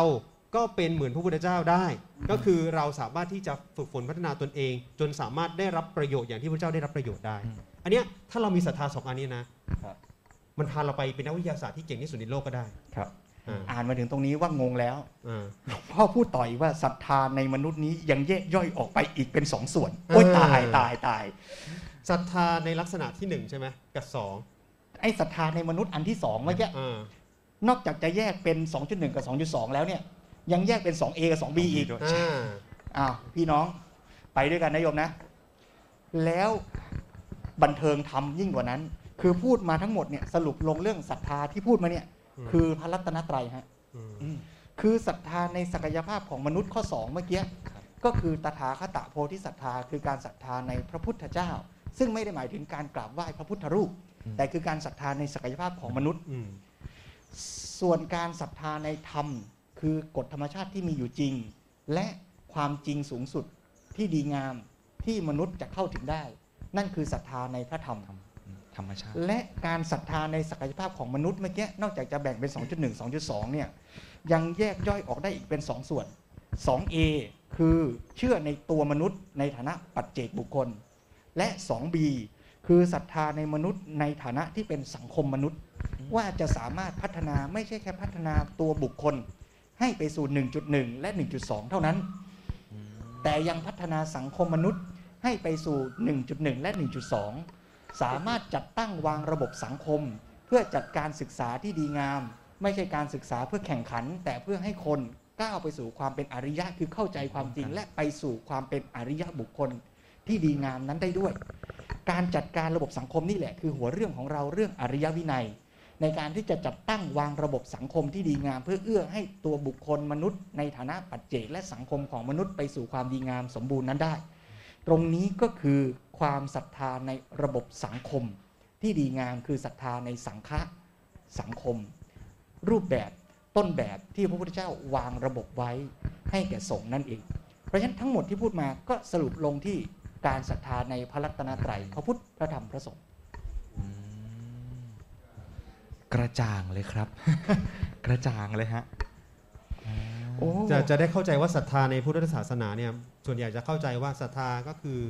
ก็เป็นเหมือนพระพุทธเจ้าได้ก็คือเราสามารถที่จะฝึกฝนพัฒนาตนเองจนสามารถได้รับประโยชน์อย่างที่พระเจ้าได้รับประโยชน์ได้อันเนี้ยถ้าเรามีศรัทธา2อันนี้นะมันพาเราไปเป็นนักวิทยาศาสตร์ที่เก่งที่สุดในโลกก็ได้ครับอ่านมาถึงตรงนี้ว่างงแล้วหลวงพ่อพูดต่ออีกว่าศรัทธาในมนุษย์นี้ยังแยกย่อยออกไปอีกเป็น2ส่วนโอ๊ยตายศรัทธาในลักษณะที่1ใช่ไหมกับ2ไอ้ศรัทธาในมนุษย์อันที่2เมื่อกี้นอกจากจะแยกเป็น 2.1 กับ 2.2 แล้วเนี่ยยังแยกเป็น 2A กับ 2B อีกพี่น้องไปด้วยกันนะโยมนะแล้วบันเทิงทำยิ่งกว่านั้นคือพูดมาทั้งหมดเนี่ยสรุปลงเรื่องศรัทธาที่พูดมาเนี่ยคือพระรัตนตรัยฮะคือศรัทธาในศักยภาพของมนุษย์ข้อ2เมื่อกี้ก็คือตถาคตโพธิศรัทธาคือการศรัทธาในพระพุทธเจ้าซึ่งไม่ได้หมายถึงการกราบไหว้พระพุทธรูปแต่คือการศรัทธาในศักยภาพของมนุษย์ส่วนการศรัทธาในธรรมคือกฎธรรมชาติที่มีอยู่จริงและความจริงสูงสุดที่ดีงามที่มนุษย์จะเข้าถึงได้นั่นคือศรัทธาในพระธรรมธรรมชาติและการศรัทธาในศักยภาพของมนุษย์เมื่อกี้นอกจากจะแบ่งเป็น 2.1 2.2 เนี่ยยังแยกย่อยออกได้อีกเป็น2ส่วน 2A คือเชื่อในตัวมนุษย์ในฐานะปัจเจกบุคคลและ 2B คือศรัทธาในมนุษย์ในฐานะที่เป็นสังคมมนุษย์ว่าจะสามารถพัฒนาไม่ใช่แค่พัฒนาตัวบุคคลให้ไปสู่ 1.1 และ 1.2 เท่านั้นแต่ยังพัฒนาสังคมมนุษย์ให้ไปสู่ 1.1 และ 1.2 สามารถจัดตั้งวางระบบสังคมเพื่อจัดการศึกษาที่ดีงามไม่ใช่การศึกษาเพื่อแข่งขันแต่เพื่อให้คนก้าวไปสู่ความเป็นอริยะคือเข้าใจความจริงและไปสู่ความเป็นอริยะบุคคลที่ดีงามนั้นได้ด้วยการจัดการระบบสังคมนี่แหละคือหัวเรื่องของเราเรื่องอริยวินัยในการที่จะจัดตั้งวางระบบสังคมที่ดีงามเพื่อเอื้อให้ตัวบุคคลมนุษย์ในฐานะปัจเจกและสังคมของมนุษย์ไปสู่ความดีงามสมบูรณ์นั้นได้ตรงนี้ก็คือความศรัทธาในระบบสังคมที่ดีงามคือศรัทธาในสังฆะสังคมรูปแบบต้นแบบที่พระพุทธเจ้าวางระบบไว้ให้แก่สงฆ์นั่นเองเพราะฉะนั้นทั้งหมดที่พูดมาก็สรุปลงที่การศรัทธาในพระรัตนตรัยพระพุทธพระธรรมพระสงฆ์กระจ่างเลยครับ กระจ่างเลยฮะจะได้เข้าใจว่าศรัทธาในพุทธศาสนาเนี่ยส่วนใหญ่จะเข้าใจว่าศรัทธาก็คือ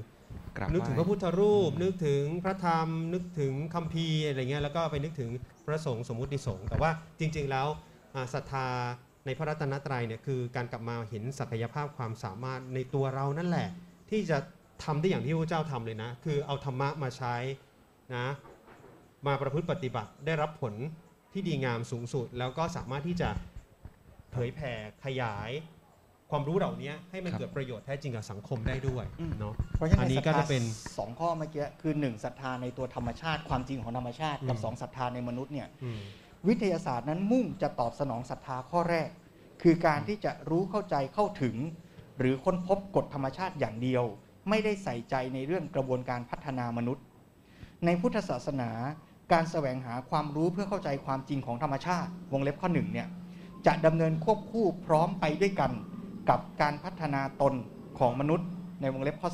นึกถึงพระพุทธรูปนึกถึงพระธรรมนึกถึงคัมภีร์อะไรเงี้ยแล้วก็ไปนึกถึงพระสงฆ์สมมุติสงฆ์แต่ว่าจริงๆแล้วศรัทธาในพระรัตนตรัยเนี่ยคือการกลับมาเห็นศักยภาพความสามารถในตัวเรานั่นแหละที่จะทำได้อย่างที่พระเจ้าทำเลยนะคือเอาธรรมะมาใช้นะมาประพฤติปฏิบัติได้รับผลที่ดีงามสูงสุดแล้วก็สามารถที่จะเผยแผ่ขยายความรู้เหล่านี้ให้มันเกิดประโยชน์แท้จริงกับสังคมได้ด้วยเนาะเพราะฉะนั้นอันนี้ก็จะเป็น2ข้อเมื่อกี้คือ1ศรัทธาในตัวธรรมชาติความจริงของธรรมชาติกับ2ศรัทธาในมนุษย์เนี่ยวิทยาศาสตร์นั้นมุ่งจะตอบสนองศรัทธาข้อแรกคือการที่จะรู้เข้าใจเข้าถึงหรือค้นพบกฎธรรมชาติอย่างเดียวไม่ได้ใส่ใจในเรื่องกระบวนการพัฒนามนุษย์ในพุทธศาสนาการแสวงหาความรู้เพื่อเข้าใจความจริงของธรรมชาติวงเล็บข้อ1เนี่ยจะดำเนินควบคู่พร้อมไปด้วยกันกับการพัฒนาตนของมนุษย์ในวงเล็บข้อ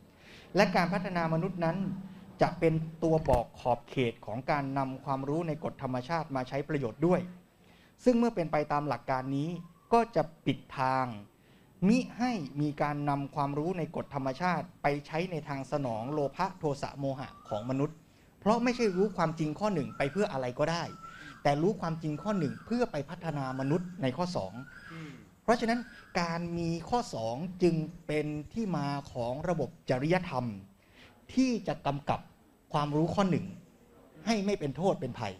2และการพัฒนามนุษย์นั้นจะเป็นตัวบอกขอบเขตของการนำความรู้ในกฎธรรมชาติมาใช้ประโยชน์ด้วยซึ่งเมื่อเป็นไปตามหลักการนี้ก็จะปิดทาง มิให้มีการนำความรู้ในกฎธรรมชาติไปใช้ในทางสนองโลภะโทสะโมหะของมนุษย์เพราะไม่ใช่รู้ความจริงข้อหนึ่งไปเพื่ออะไรก็ได้แต่รู้ความจริงข้อหนึ่งเพื่อไปพัฒนามนุษย์ในข้อสองเพราะฉะนั้นการมีข้อสองจึงเป็นที่มาของระบบจริยธรรมที่จะกำกับความรู้ข้อหนึ่งให้ไม่เป็นโทษเป็นภัย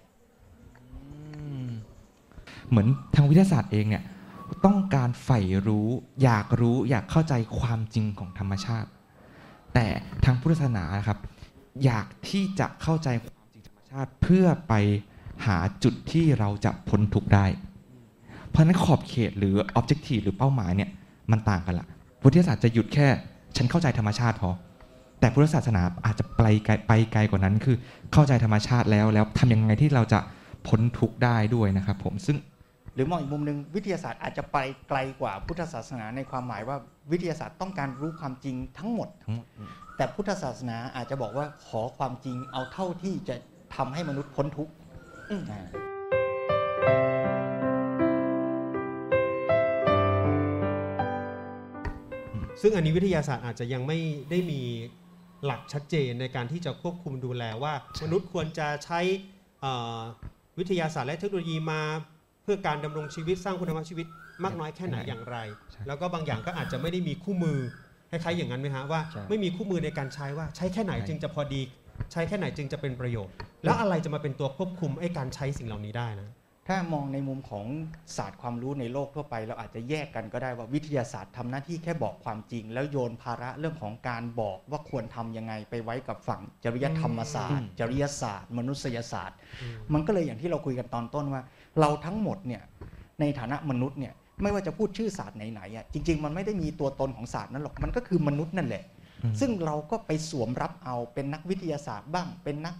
เหมือนทางวิทยาศาสตร์เองเนี่ยต้องการใฝ่รู้อยากรู้อยากเข้าใจความจริงของธรรมชาติแต่ทางพุทธศาสนาครับอยากที่จะเข้าใจความจริงธรรมชาติเพื่อไปหาจุดที่เราจะพ้นทุกข์ได้เพราะนั้นขอบเขตหรือ objective หรือเป้าหมายเนี่ยมันต่างกันละพุทธศาสนาจะหยุดแค่ฉันเข้าใจธรรมชาติพอแต่พุทธศาสนาอาจจะไปไกลกว่านั้นคือเข้าใจธรรมชาติแล้วทำยังไงที่เราจะพ้นทุกข์ได้ด้วยนะครับผมซึ่งหรือมองอีกมุมหนึ่งวิทยาศาสตร์อาจจะไปไกลกว่าพุทธศาสนาในความหมายว่าวิทยาศาสตร์ต้องการรู้ความจริงทั้งหมดแต่พุทธศาสนาอาจจะบอกว่าขอความจริงเอาเท่าที่จะทำให้มนุษย์พ้นทุกข์ซึ่งอันนี้วิทยาศาสตร์อาจจะยังไม่ได้มีหลักชัดเจนในการที่จะควบคุมดูแลว่ามนุษย์ควรจะใช้วิทยาศาสตร์และเทคโนโลยีมาเพื่อการดำรงชีวิตสร้างคุณภาพชีวิตมากน้อยแค่ไหนอย่างไรแล้วก็บางอย่างก็อาจจะไม่ได้มีคู่มือคล้ายๆอย่างนั้นไหมฮะว่าไม่มีคู่มือในการใช้ว่าใช้แค่ไหนจึงจะพอดีใช้แค่ไหนจึงจะเป็นประโยชน์แล้วอะไรจะมาเป็นตัวควบคุมไอ้การใช้สิ่งเหล่านี้ได้นะถ้ามองในมุมของศาสตร์ความรู้ในโลกทั่วไปเราอาจจะแยกกันก็ได้ว่าวิทยาศาสตร์ทำหน้าที่แค่บอกความจริงแล้วโยนภาระเรื่องของการบอกว่าควรทํำยังไงไปไว้กับฝั่งจริยธรรมศาสตร์จริยศาสตร์มนุษยศาสตร์มันก็เลยอย่างที่เราคุยกันตอนต้นว่าเราทั้งหมดเนี่ยในฐานะมนุษย์เนี่ยไม่ว่าจะพูดชื่อศาสตร์ไหนๆอ่ะจริงๆมันไม่ได้มีตัวตนของศาสตร์นั้นหรอกมันก็คือมนุษย์นั่นแหละซึ่งเราก็ไปสวมรับเอาเป็นนักวิทยาศาสตร์บ้างเป็นนัก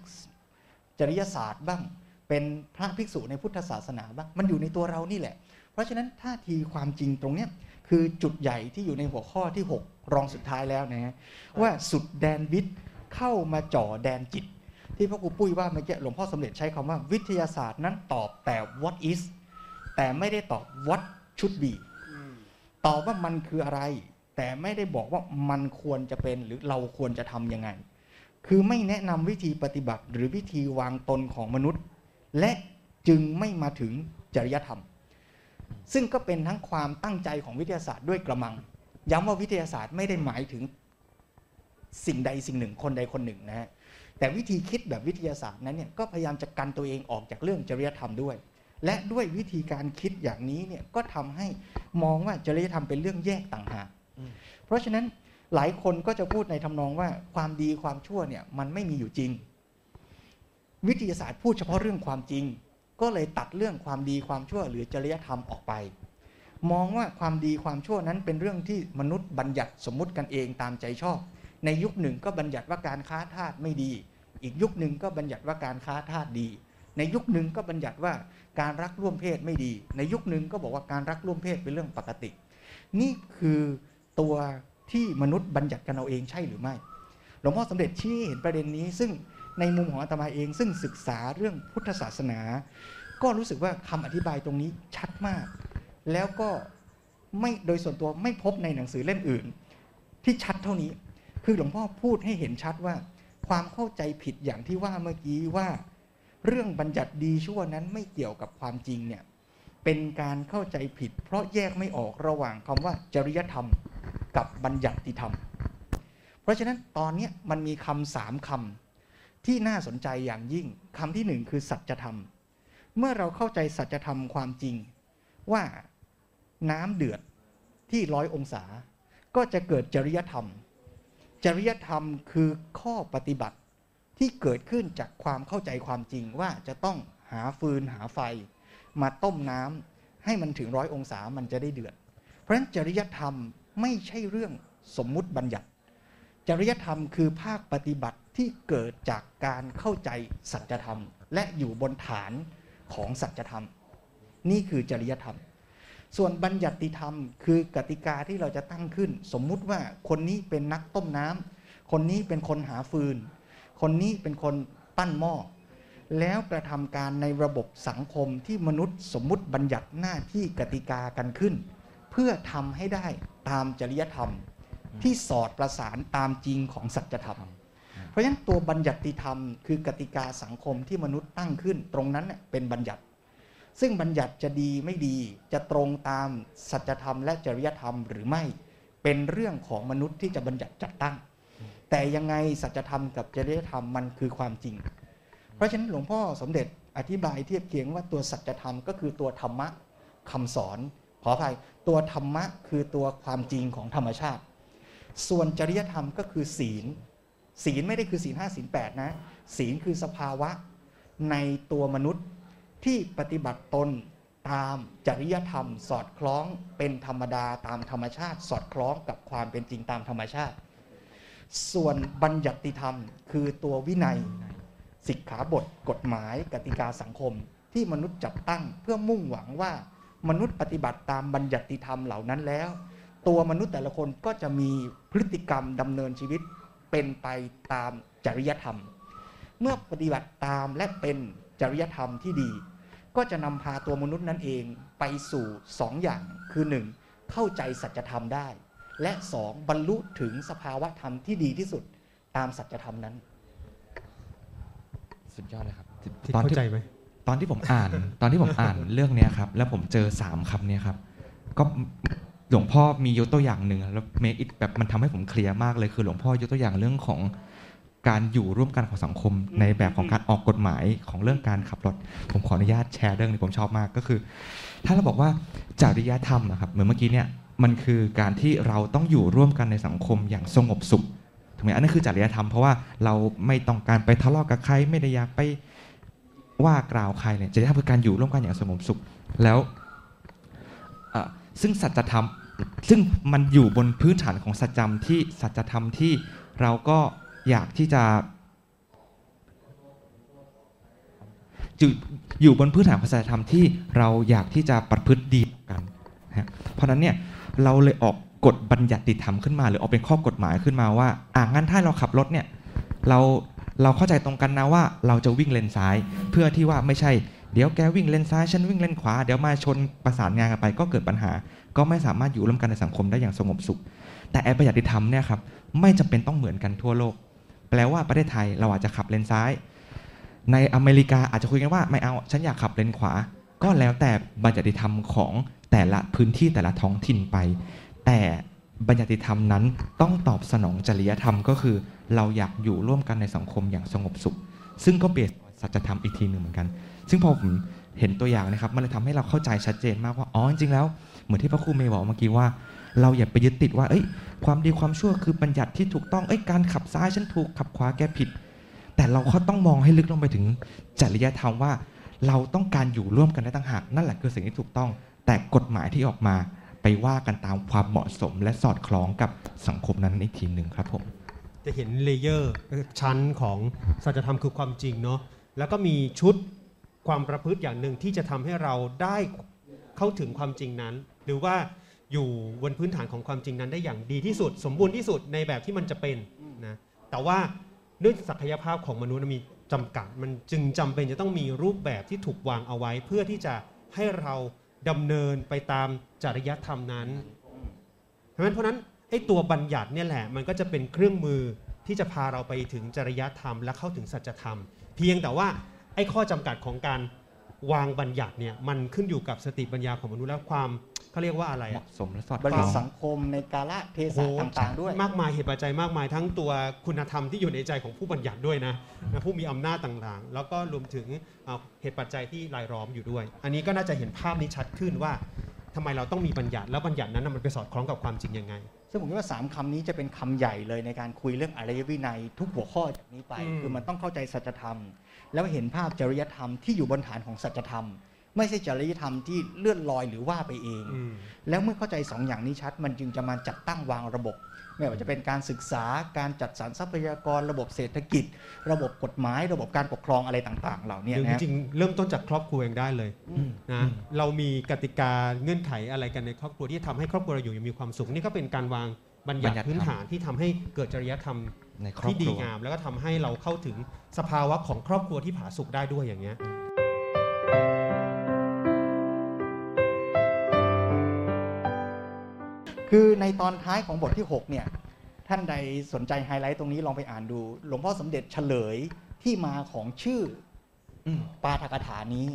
จริยศาสตร์บ้างเป็นพระภิกษุในพุทธศาสนาบ้างมันอยู่ในตัวเรานี่แหละเพราะฉะนั้นท่าทีความจริงตรงเนี้ยคือจุดใหญ่ที่อยู่ในหัวข้อที่6รองสุดท้ายแล้วนะว่าสุดแดนวิทย์เข้ามาจ่อแดนจิตที่พระครูปุ้ยว่าเมื่อกี้หลวงพ่อสมเด็จใช้คำว่าวิทยาศาสตร์นั้นตอบแต่ what is แต่ไม่ได้ตอบ what should be ตอบว่ามันคืออะไรแต่ไม่ได้บอกว่ามันควรจะเป็นหรือเราควรจะทำยังไงคือไม่แนะนำวิธีปฏิบัติหรือวิธีวางตนของมนุษย์และจึงไม่มาถึงจริยธรรมซึ่งก็เป็นทั้งความตั้งใจของวิทยาศาสตร์ด้วยกระมังย้ำว่าวิทยาศาสตร์ไม่ได้หมายถึงสิ่งใดสิ่งหนึ่งคนใดคนหนึ่งนะฮะแต่วิธีคิดแบบวิทยาศาสตร์นั้นเนี่ยก็พยายามจะกันตัวเองออกจากเรื่องจริยธรรมด้วยและด้วยวิธีการคิดอย่างนี้เนี่ยก็ทำให้มองว่าจริยธรรมเป็นเรื่องแยกต่างหากเพราะฉะนั้นหลายคนก็จะพูดในทำนองว่าความดีความชั่วเนี่ยมันไม่มีอยู่จริงวิทยาศาสตร์พูดเฉพาะเรื่องความจริงก็เลยตัดเรื่องความดีความชั่วหรือจริยธรรมออกไปมองว่าความดีความชั่วนั้นเป็นเรื่องที่มนุษย์บัญญัติสมมุติกันเองตามใจชอบในยุคหนึ่งก็บัญญัติว่าการค้าทาสไม่ดีอีกยุคหนึ่งก็บัญญัติว่าการค้าทาสดีในยุคหนึ่งก็บัญญัติว่าการรักร่วมเพศไม่ดีในยุคหนึ่งก็บอกว่าการรักร่วมเพศเป็นเรื่องปกตินี่คือตัวที่มนุษย์บัญญัติกันเอาเองใช่หรือไม่หลวงพ่อสมเด็จชี้เห็นประเด็นนี้ซึ่งในมุมของอาตมาเองซึ่งศึกษาเรื่องพุทธศาสนาก็รู้สึกว่าคำอธิบายตรงนี้ชัดมากแล้วก็ไม่โดยส่วนตัวไม่พบในหนังสือเล่มอื่นที่ชัดเท่านี้คือหลวงพ่อพูดให้เห็นชัดว่าความเข้าใจผิดอย่างที่ว่าเมื่อกี้ว่าเรื่องบัญญัติดีชั่วนั้นไม่เกี่ยวกับความจริงเนี่ยเป็นการเข้าใจผิดเพราะแยกไม่ออกระหว่างคำว่าจริยธรรมกับบัญญัติธรรมเพราะฉะนั้นตอนนี้มันมีคำ3คำที่น่าสนใจอย่างยิ่งคำที่หนึ่งคือสัจธรรมเมื่อเราเข้าใจสัจธรรมความจริงว่าน้ำเดือดที่100 องศาก็จะเกิดจริยธรรมจริยธรรมคือข้อปฏิบัติที่เกิดขึ้นจากความเข้าใจความจริงว่าจะต้องหาฟืนหาไฟมาต้มน้ำให้มันถึง100 องศามันจะได้เดือดเพราะฉะนั้นจริยธรรมไม่ใช่เรื่องสมมุติบัญญัติจริยธรรมคือภาคปฏิบัติที่เกิดจากการเข้าใจสัจธรรมและอยู่บนฐานของสัจธรรมนี่คือจริยธรรมส่วนบัญญัติธรรมคือกติกาที่เราจะตั้งขึ้นสมมุติว่าคนนี้เป็นนักต้มน้ำคนนี้เป็นคนหาฟืนคนนี้เป็นคนปั้นหม้อแล้วกระทำการในระบบสังคมที่มนุษย์สมมุติบัญญัติหน้าที่กติกากันขึ้นเ เพื่อทำให้ได้ตามจริยธรรมที่สอดประสานตามจริงของสัจธรรมเพราะฉะนั้นตัวบัญญัติธรรมคือกติกาสังคมที่มนุษย์ตั้งขึ้นตรงนั้นเป็นบัญญัติซึ่งบัญญัติจะดีไม่ดีจะตรงตามสัจธรรมและจริยธรรมหรือไม่เป็นเรื่องของมนุษย์ที่จะบัญญัติจัดตั้งแต่ยังไงสัจธรรมกับจริยธรรมมันคือความจริงเพราะฉะนั้นหลวงพ่อสมเด็จอธิบายเทียบเคียงว่าตัวสัจธรรมก็คือตัวธรรมะคำสอนขออภัยตัวธรรมะคือตัวความจริงของธรรมชาติส่วนจริยธรรมก็คือศีลศีลไม่ได้คือศีลห้าศีลแปดนะศีลคือสภาวะในตัวมนุษย์ที่ปฏิบัติตนตามจริยธรรมสอดคล้องเป็นธรรมดาตามธรรมชาติสอดคล้องกับความเป็นจริงตามธรรมชาติส่วนบัญญัติธรรมคือตัววินัยสิกขาบทกฎหมายกติกาสังคมที่มนุษย์จัดตั้งเพื่อมุ่งหวังว่ามนุษย์ปฏิบัติตามบัญญัติธรรมเหล่านั้นแล้วตัวมนุษย์แต่ละคนก็จะมีพฤติกรรมดำเนินชีวิตเป็นไปตามจริยธรรมเมื่อปฏิบัติตามและเป็นจริยธรรมที่ดีก็จะนำพาตัวมนุษย์นั้นเองไปสู่2อย่างคือ1เข้าใจสัจธรรมได้และ2บรรลุถึงสภาวะธรรมที่ดีที่สุดตามสัจธรรมนั้นสุดยอดเลยครับเข้าใจไหมตอนที่ผมอ่านเรื่องนี้ครับแล้วผมเจอ3คำนี้ครับก็หลวงพ่อมียกตัวอย่างหนึ่งแล้วเมคอิทแบบมันทำให้ผมเคลียร์มากเลยคือหลวงพ่อยกตัวอย่างเรื่องของการอยู่ร่วมกันของสังคมในแบบของการออกกฎหมายของเรื่องการขับรถผมขออนุญาตแชร์เรื่องนี้ผมชอบมากก็คือถ้าเราบอกว่าจริยธรรมนะครับเหมือนเมื่อกี้เนี่ยมันคือการที่เราต้องอยู่ร่วมกันในสังคมอย่างสงบสุขถูกไหมอันนั้นคือจริยธรรมเพราะว่าเราไม่ต้องการไปทะเลาะกับใครไม่ได้อยากไปว่ากล่าวใครเนี่ยจริยธรรมคือการอยู่ร่วมกันอย่างสงบสุขแล้วซึ่งสัจธรรมซึ่งมันอยู่บนพื้นฐานของสัจธรรมที่เราก็อยากที่จะอยู่บนพื้นฐานของสัจธรรมที่เราอยากที่จะประพฤติดีกันนะเพราะนั้นเนี่ยเราเลยออกกฎบัญญัติธรรมขึ้นมาหรือออกเป็นข้อกฎหมายขึ้นมาว่างั้นถ้าเราขับรถเนี่ยเราเข้าใจตรงกันนะว่าเราจะวิ่งเลนซ้ายเพื่อที่ว่าไม่ใช่เดี๋ยวแกวิ่งเลนซ้ายฉันวิ่งเลนขวาเดี๋ยวมาชนประสานงานกันไปก็เกิดปัญหาก็ไม่สามารถอยู่ร่วมกันในสังคมได้อย่างสงบสุขแต่บัญญัติธรรมเนี่ยครับไม่จำเป็นต้องเหมือนกันทั่วโลกแปลว่าประเทศไทยเราอาจจะขับเลนซ้ายในอเมริกาอาจจะคุยกันว่าไม่เอาฉันอยากขับเลนขวาก็แล้วแต่บัญญัติธรรมของแต่ละพื้นที่แต่ละท้องถิ่นไปแต่บัญญัติธรรมนั้นต้องตอบสนองจริยธรรมก็คือเราอยากอยู่ร่วมกันในสังคมอย่างสงบสุขซึ่งก็เบสสัจธรรมอีกทีหนึ่งเหมือนกันซึ่งพอผมเห็นตัวอย่างนะครับมันเลยทำให้เราเข้าใจชัดเจนมากว่าจริงๆแล้วเหมือนที่พระครูเมย์บอกเมื่อกี้ว่าเราอย่าไปยึดติดว่าความดีความชั่วคือบัญญัติที่ถูกต้องการขับซ้ายฉันถูกขับขวาแกผิดแต่เราก็ต้องมองให้ลึกลงไปถึงจริยธรรมว่าเราต้องการอยู่ร่วมกันได้ต่างหากนั่นแหละคือสิ่งที่ถูกต้องแต่กฎหมายที่ออกมาไปว่ากันตามความเหมาะสมและสอดคล้องกับสังคมนั้นอีกทีหนึ่งครับผมจะเห็นเลเยอร์ชั้นของสัจธรรมคือความจริงเนาะแล้วก็มีชุดความประพฤติอย่างหนึ่งที่จะทำให้เราได้เข้าถึงความจริงนั้นหรือว่าอยู่บนพื้นฐานของความจริงนั้นได้อย่างดีที่สุดสมบูรณ์ที่สุดในแบบที่มันจะเป็นนะแต่ว่าเนื่องจากศักยภาพของมนุษย์มีจำกัดมันจึงจำเป็นจะต้องมีรูปแบบที่ถูกวางเอาไว้เพื่อที่จะให้เราดำเนินไปตามจริยธรรมนั้นเพราะนั้นไอ้ตัวบัญญัติเนี่ยแหละมันก็จะเป็นเครื่องมือที่จะพาเราไปถึงจริยธรรมและเข้าถึงสัจธรรมเพียงแต่ว่าไอ้ข้อจำกัดของการวางบัญญัติเนี่ยมันขึ้นอยู่กับสติปัญญาของมนุษย์และความเขาเรียกว่าอะไรเหมาะสมและสอดคล้องกับสังคมในกาลเทศะต่างๆด้วยมากมายเหตุปัจจัยมากมายทั้งตัวคุณธรรมที่อยู่ในใจของผู้บัญญัติด้วยนะผู้มีอำนาจต่างๆแล้วก็รวมถึงเหตุปัจจัยที่รายล้อมอยู่ด้วยอันนี้ก็น่าจะเห็นภาพนี้ชัดขึ้นว่าทำไมเราต้องมีบัญญัติแล้วบัญญัตินั้นมันไปสอดคล้องกับความจริงยังไงซึ่งผมคิดว่า3คำนี้จะเป็นคำใหญ่เลยในการคุยเรื่องอริยวินัยทุกหัวข้อจากนี้ไปคือมันต้องเข้าใจสัจธรรมแล้วเห็นภาพจริยธรรมที่อยู่บนฐานของสัจธรรมไม่ใช่จริยธรรมที่เลื่อนลอยหรือว่าไปเองแล้วเมื่อเข้าใจ2อย่างนี้ชัดมันจึงจะมาจัดตั้งวางระบบไม่ว่าจะเป็นการศึกษาการจัดสรรทรัพยากรระบบเศรษฐกิจระบบกฎหมายระบบการปกครองอะไรต่างๆเหล่านี้นะจริงๆเริ่มต้นจากครอบครัวเองได้เลยนะเรามีกติกาเงื่อนไขอะไรกันในครอบครัวที่ทำให้ครอบครัวเราอยู่อย่างมีความสุขนี่ก็เป็นการวางบัญญัติพื้นฐานที่ทำให้เกิดจริยธรรมที่ดีงามแล้วก็ทำให้เราเข้าถึงสภาวะของครอบครัวที่ผาสุกได้ด้วยอย่างนี้ คือในตอนท้ายของบทที่6เนี่ยท่านใดสนใจไฮไลท์ตรงนี้ลองไปอ่านดูหลวงพ่อสมเด็จเฉลยที่มาของชื่อปาฐกถานี้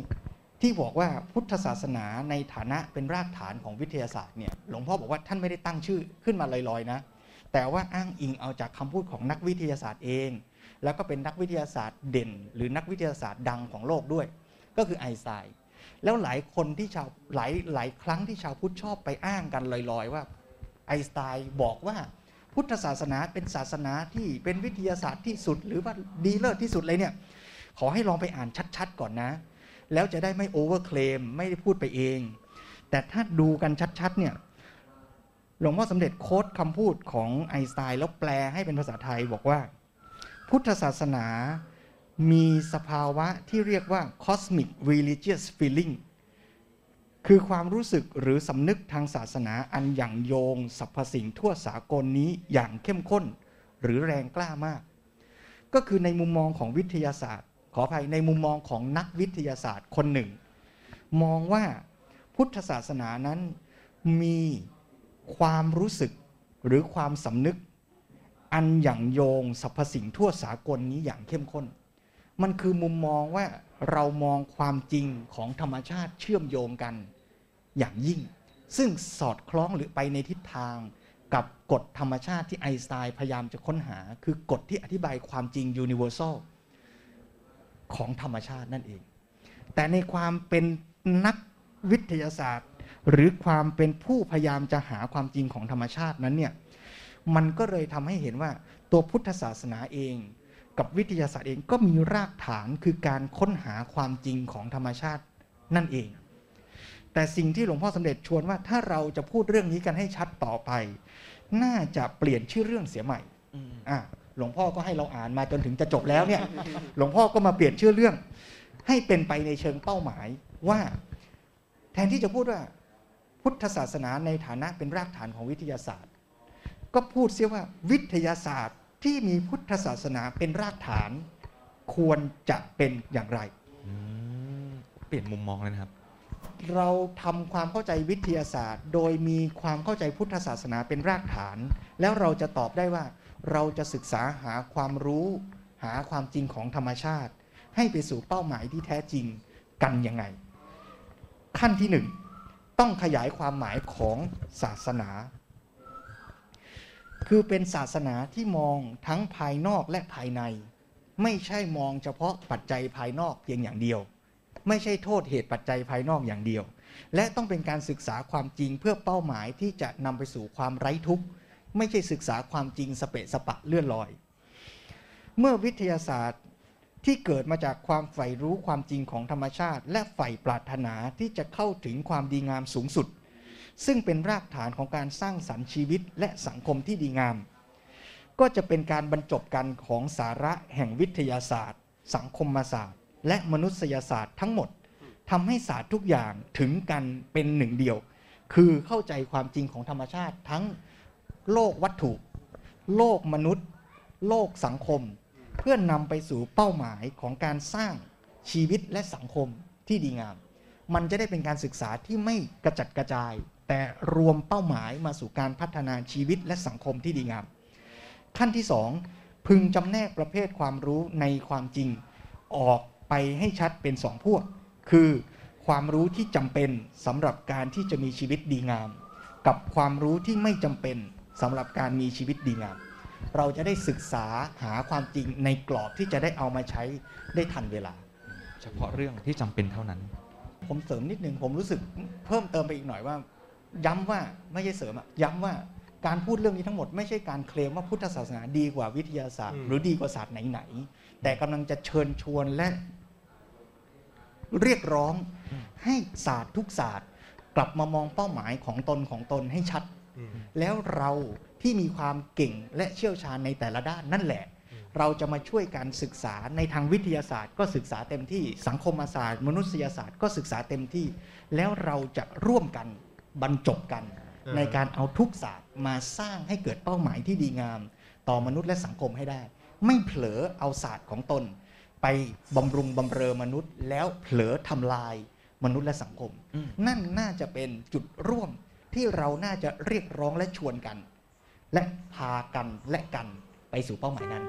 ที่บอกว่าพุทธศาสนาในฐานะเป็นรากฐานของวิทยาศาสตร์เนี่ยหลวงพ่อบอกว่าท่านไม่ได้ตั้งชื่อขึ้นมาลอยๆนะแต่ว่าอ้างอิงเอาจากคำพูดของนักวิทยาศาสตร์เองแล้วก็เป็นนักวิทยาศาสตร์เด่นหรือนักวิทยาศาสตร์ดังของโลกด้วยก็คือไอน์สไตน์แล้วหลายคนที่ชาวหลายครั้งที่ชาวพุทธชอบไปอ้างกันลอยๆว่าไอน์สไตน์บอกว่าพุทธศาสนาเป็นศาสนาที่เป็นวิทยาศาสตร์ที่สุดหรือว่าดีเลิศที่สุดเลยเนี่ยขอให้ลองไปอ่านชัดๆก่อนนะแล้วจะได้ไม่โอเวอร์เคลมไม่ได้พูดไปเองแต่ถ้าดูกันชัดๆเนี่ยหลวงพ่อสมเด็จโค้ดคำพูดของไอน์สไตน์แล้วแปลให้เป็นภาษาไทยบอกว่าพุทธศาสนามีสภาวะที่เรียกว่า cosmic religious feeling คือความรู้สึกหรือสำนึกทางศาสนาอันอย่างโยงสรรพสิ่งทั่วสากลนี้อย่างเข้มข้นหรือแรงกล้ามากก็คือในมุมมองของวิทยาศาสตร์ขออภัยในมุมมองของนักวิทยาศาสตร์คนหนึ่งมองว่าพุทธศาสนานั้นมีความรู้สึกหรือความสำนึกอันอย่างโยงสรรพสิ่งทั่วสากลนี้อย่างเข้มข้นมันคือมุมมองว่าเรามองความจริงของธรรมชาติเชื่อมโยงกันอย่างยิ่งซึ่งสอดคล้องหรือไปในทิศทางกับกฎธรรมชาติที่ไอน์สไตน์พยายามจะค้นหาคือกฎที่อธิบายความจริง universal ของธรรมชาตินั่นเองแต่ในความเป็นนักวิทยาศาสตร์หรือความเป็นผู้พยายามจะหาความจริงของธรรมชาตินั้นเนี่ยมันก็เลยทำให้เห็นว่าตัวพุทธศาสนาเองกับวิทยาศาสตร์เองก็มีรากฐานคือการค้นหาความจริงของธรรมชาตินั่นเองแต่สิ่งที่หลวงพ่อสมเด็จชวนว่าถ้าเราจะพูดเรื่องนี้กันให้ชัดต่อไปน่าจะเปลี่ยนชื่อเรื่องเสียใหม่หลวงพ่อก็ให้เราอ่านมาจนถึงจะจบแล้วเนี่ย หลวงพ่อก็มาเปลี่ยนชื่อเรื่องให้เป็นไปในเชิงเป้าหมายว่าแทนที่จะพูดว่าพุทธศาสนาในฐานะเป็นรากฐานของวิทยาศาสตร์ก็พูดเสียว่าวิทยาศาสตร์ที่มีพุทธศาสนาเป็นรากฐานควรจะเป็นอย่างไรเปลี่ยนมุมมองเลยนะครับเราทำความเข้าใจวิทยาศาสตร์โดยมีความเข้าใจพุทธศาสนาเป็นรากฐานแล้วเราจะตอบได้ว่าเราจะศึกษาหาความรู้หาความจริงของธรรมชาติให้ไปสู่เป้าหมายที่แท้จริงกันยังไงขั้นที่หนึ่งต้องขยายความหมายของศาสนาคือเป็นศาสนาที่มองทั้งภายนอกและภายในไม่ใช่มองเฉพาะปัจจัยภายนอกเพียงอย่างเดียวไม่ใช่โทษเหตุปัจจัยภายนอกอย่างเดียวและต้องเป็นการศึกษาความจริงเพื่อเป้าหมายที่จะนำไปสู่ความไร้ทุกข์ไม่ใช่ศึกษาความจริงสเปะสปะเลื่อนลอยเมื่อวิทยาศาสตร์ที่เกิดมาจากความใฝ่รู้ความจริงของธรรมชาติและใฝ่ปรารถนาที่จะเข้าถึงความดีงามสูงสุดซึ่งเป็นรากฐานของการสร้างสรรค์ชีวิตและสังคมที่ดีงามก็จะเป็นการบรรจบกันของสาระแห่งวิทยาศาสตร์สังคมศาสตร์และมนุษยศาสตร์ทั้งหมดทำให้ศาสตร์ทุกอย่างถึงกันเป็นหนึ่งเดียวคือเข้าใจความจริงของธรรมชาติทั้งโลกวัตถุโลกมนุษย์โลกสังคมเพื่อนำไปสู่เป้าหมายของการสร้างชีวิตและสังคมที่ดีงามมันจะได้เป็นการศึกษาที่ไม่กระจัดกระจายแต่รวมเป้าหมายมาสู่การพัฒนาชีวิตและสังคมที่ดีงามขั้นที่2พึงจำแนกประเภทความรู้ในความจริงออกไปให้ชัดเป็น2พวกคือความรู้ที่จำเป็นสำหรับการที่จะมีชีวิตดีงามกับความรู้ที่ไม่จำเป็นสำหรับการมีชีวิตดีงามเราจะได้ศึกษาหาความจริงในกรอบที่จะได้เอามาใช้ได้ทันเวลาเฉพาะเรื่องที่จำเป็นเท่านั้นผมเสริมนิดนึงผมรู้สึกเพิ่มเติมไปอีกหน่อยว่าย้ำว่าไม่ใช่เสริมย้ำว่าการพูดเรื่องนี้ทั้งหมดไม่ใช่การเคลมว่าพุทธศาสนาดีกว่าวิทยาศาสตร์หรือดีกว่าศาสตร์ไหนแต่กำลังจะเชิญชวนและเรียกร้องให้ศาสตร์ทุกศาสตร์กลับมามองเป้าหมายของตนให้ชัดแล้วเราที่มีความเก่งและเชี่ยวชาญในแต่ละด้านนั่นแหละเราจะมาช่วยการศึกษาในทางวิทยาศาสตร์ก็ศึกษาเต็มที่สังคมศาสตร์มนุษยศาสตร์ก็ศึกษาเต็มที่แล้วเราจะร่วมกันบรรจบกันในการเอาทุกศาสตร์มาสร้างให้เกิดเป้าหมายที่ดีงามต่อมนุษย์และสังคมให้ได้ไม่เผลอเอาศาสตร์ของตนไปบำรุงบำเรอมนุษย์แล้วเผลอทำลายมนุษย์และสังคมนั่นน่าจะเป็นจุดร่วม ที่เราน่าจะเรียกร้องและชวนกันและพากันและกันไปสู่เป้าหมายนั้น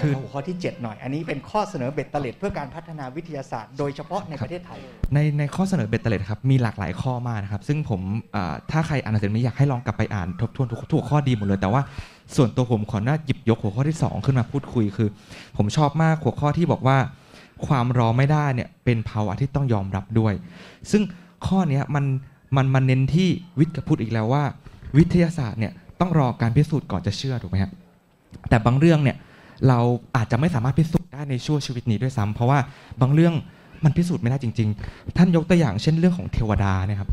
คือข้อที่7หน่อยอันนี้เป็นข้อเสนอเบ็ดเตล็ดเพื่อการพัฒนาวิทยาศาสตร์โดยเฉพาะในประเทศไทยในข้อเสนอเบ็ดเตล็ดครับมีหลากหลายข้อมากนะครับซึ่งผมถ้าใครอ่านเสร็จไม่อยากให้ลองกลับไปอ่านทบทวนทุกข้อดีหมดเลยแต่ว่าส่วนตัวผมขออนุญาตหยิบยกหัวข้อที่2ขึ้นมาพูดคุยคือผมชอบมากหัวข้อที่บอกว่าความรอไม่ได้เนี่ยเป็นภาวะที่ต้องยอมรับด้วยซึ่งข้อนี้มันเน้นที่วิทย์กับพูดอีกแล้วว่าวิทยาศาสตร์เนี่ยต้องรอการพิสูจน์ก่อนจะเชื่อถูกไหมครับแต่บางเรื่องเนี่ยเราอาจจะไม่สามารถพิสูจน์ได้ในช่วงชีวิตนี้ด้วยซ้ำเพราะว่าบางเรื่องมันพิสูจน์ไม่ได้จริงๆท่านยกตัวอย่างเช่นเรื่องของเทวดาเนี่ยครับ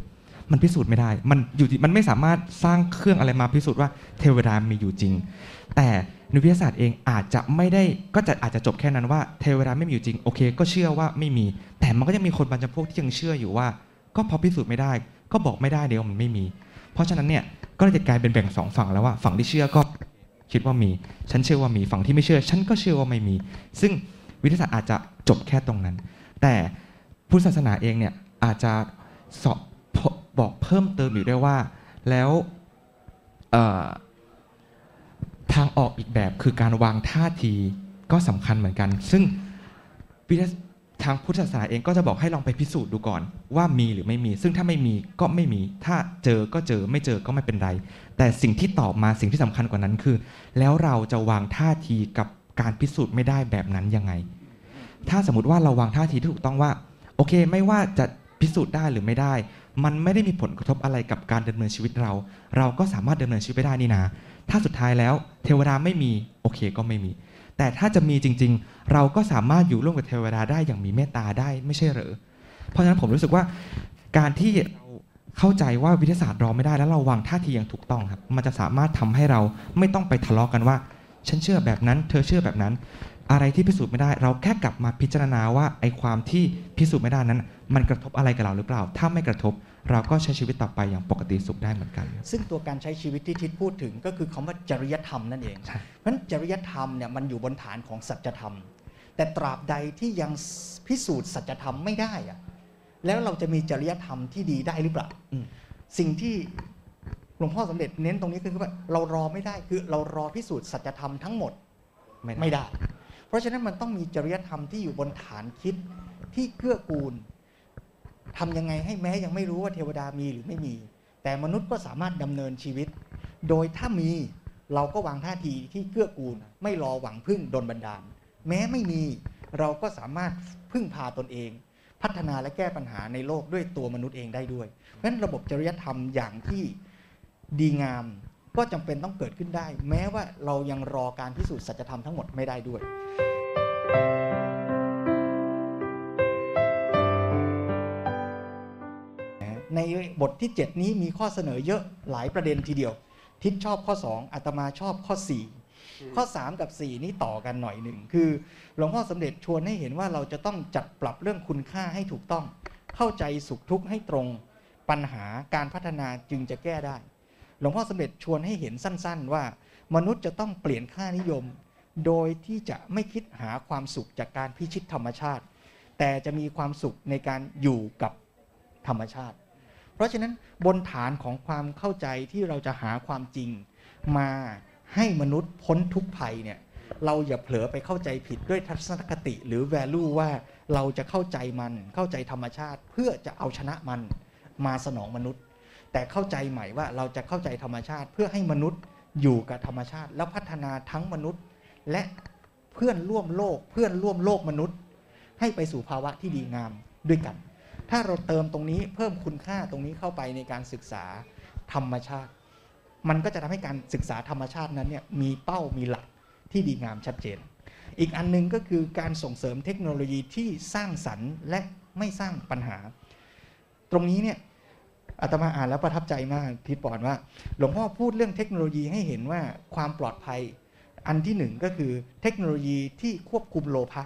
มันพิสูจน์ไม่ได้มันไม่สามารถสร้างเครื่องอะไรมาพิสูจน์ว่าเทวดามีอยู่จริงแต่ในวิทยาศาสตร์เองอาจจะไม่ได้ก็จะอาจจะจบแค่นั้นว่าเทวดาไม่มีอยู่จริงโอเคก็เชื่อว่าไม่มีแต่มันก็ยังมีคนบางจำพวกที่ยังเชื่ออยู่ว่าก็พอพิสูจน์ไม่ได้ก็บอกไม่ได้เดี๋ยวมันไม่มีเพราะฉะนั้นเนี่ยก็เลยจะกลายเป็นแบ่ง2ฝั่งแล้วว่าฝั่งที่เชื่อก็คิดว่ามีฉันเชื่อว่ามีฝั่งที่ไม่เชื่อฉันก็เชื่อว่าไม่มีซึ่งวิทยาศาสตร์อาจจะจบแค่ตรงนั้นแต่พุทธศาสนาเองเนี่ยอาจจะสอบบอกเพิ่มเติมอยู่ด้วยว่าแล้วทางออกอีกแบบคือการวางท่าทีก็สำคัญเหมือนกันซึ่งทางพุทธศาสนาเองก็จะบอกให้ลองไปพิสูจน์ดูก่อนว่ามีหรือไม่มีซึ่งถ้าไม่มีก็ไม่มีถ้าเจอก็เจอไม่เจอก็ไม่เป็นไรแต่สิ่งที่ตอบมาสิ่งที่สำคัญกว่านั้นคือแล้วเราจะวางท่าทีกับการพิสูจน์ไม่ได้แบบนั้นยังไงถ้าสมมติว่าเราวางท่าทีที่ถูกต้องว่าโอเคไม่ว่าจะพิสูจน์ได้หรือไม่ได้มันไม่ได้มีผลกระทบอะไรกับการดำเนินชีวิตเราก็สามารถดำเนินชีวิตไปได้นี่นะถ้าสุดท้ายแล้วเทวดาไม่มีโอเคก็ไม่มีแต่ถ้าจะมีจริงๆเราก็สามารถอยู่ร่วมกับเทวดาได้อย่างมีเมตตาได้ไม่ใช่เหรอเพราะฉะนั้นผมรู้สึกว่าการที่เราเข้าใจว่าวิทยาศาสตร์รอไม่ได้แล้วเราวางท่าทีอย่างถูกต้องครับมันจะสามารถทำให้เราไม่ต้องไปทะเลาะกันว่าฉันเชื่อแบบนั้นเธอเชื่อแบบนั้นอะไรที่พิสูจน์ไม่ได้เราแค่กลับมาพิจารณาว่าไอ้ความที่พิสูจน์ไม่ได้นั้นมันกระทบอะไรกับเราหรือเปล่าถ้าไม่กระทบเราก็ใช้ชีวิตต่อไปอย่างปกติสุขได้เหมือนกันซึ่งตัวการใช้ชีวิตที่ทิศพูดถึงก็คือคำว่าจริยธรรมนั่นเองเพราะฉะนั้นจริยธรรมเนี่ยมันอยู่บนฐานของสัจธรรมแต่ตราบใดที่ยังพิสูจน์สัจธรรมไม่ได้อะแล้วเราจะมีจริยธรรมที่ดีได้หรือเปล่าสิ่งที่หลวงพ่อสมเด็จเน้นตรงนี้คือว่าเรารอไม่ได้คือเรารอพิสูจน์สัจธรรมทั้งหมดไม่ได้เพราะฉะนั้นมันต้องมีจริยธรรมที่อยู่บนฐานคิดที่เกื้อกูลทำยังไงให้แม้ยังไม่รู้ว่าเทวดามีหรือไม่มีแต่มนุษย์ก็สามารถดำเนินชีวิตโดยถ้ามีเราก็วางท่าทีที่เกื้อกูลไม่รอหวังพึ่งดลบันดาลแม้ไม่มีเราก็สามารถพึ่งพาตนเองพัฒนาและแก้ปัญหาในโลกด้วยตัวมนุษย์เองได้ด้วยเพราะฉะนั้นระบบจริยธรรมอย่างที่ดีงามก็จำเป็นต้องเกิดขึ้นได้แม้ว่าเรายังรอการพิสูจน์สัจธรรมทั้งหมดไม่ได้ด้วยในบทที่7นี้มีข้อเสนอเยอะหลายประเด็นทีเดียวทิศชอบข้อ2อาตมาชอบข้อ4ข้อ3กับ4นี้ต่อกันหน่อยหนึ่งคือหลวงพ่อสมเด็จชวนให้เห็นว่าเราจะต้องจัดปรับเรื่องคุณค่าให้ถูกต้องเข้าใจสุขทุกข์ให้ตรงปัญหาการพัฒนาจึงจะแก้ได้หลวงพ่อสมเด็จชวนให้เห็นสั้นๆว่ามนุษย์จะต้องเปลี่ยนค่านิยมโดยที่จะไม่คิดหาความสุขจากการพิชิตธรรมชาติแต่จะมีความสุขในการอยู่กับธรรมชาติเพราะฉะนั้นบนฐานของความเข้าใจที่เราจะหาความจริงมาให้มนุษย์พ้นทุกภัยเนี่ยเราอย่าเผลอไปเข้าใจผิดด้วยทัศนคติหรือ value ว่าเราจะเข้าใจมันเข้าใจธรรมชาติเพื่อจะเอาชนะมันมาสนองมนุษย์แต่เข้าใจใหม่ว่าเราจะเข้าใจธรรมชาติเพื่อให้มนุษย์อยู่กับธรรมชาติแล้วพัฒนาทั้งมนุษย์และเพื่อนร่วมโลกมนุษย์ให้ไปสู่ภาวะที่ดีงามด้วยกันถ้าเราเติมตรงนี้เพิ่มคุณค่าตรงนี้เข้าไปในการศึกษาธรรมชาติมันก็จะทำให้การศึกษาธรรมชาตินั้นเนี่ยมีเป้ามีหลักที่ดีงามชัดเจนอีกอันนึงก็คือการส่งเสริมเทคโนโลยีที่สร้างสรรค์และไม่สร้างปัญหาตรงนี้เนี่ยอาตมาอ่านแล้วประทับใจมากทิศปอนว่าหลวงพ่อพูดเรื่องเทคโนโลยีให้เห็นว่าความปลอดภัยอันที่หนึ่งก็คือเทคโนโลยีที่ควบคุมโลภะ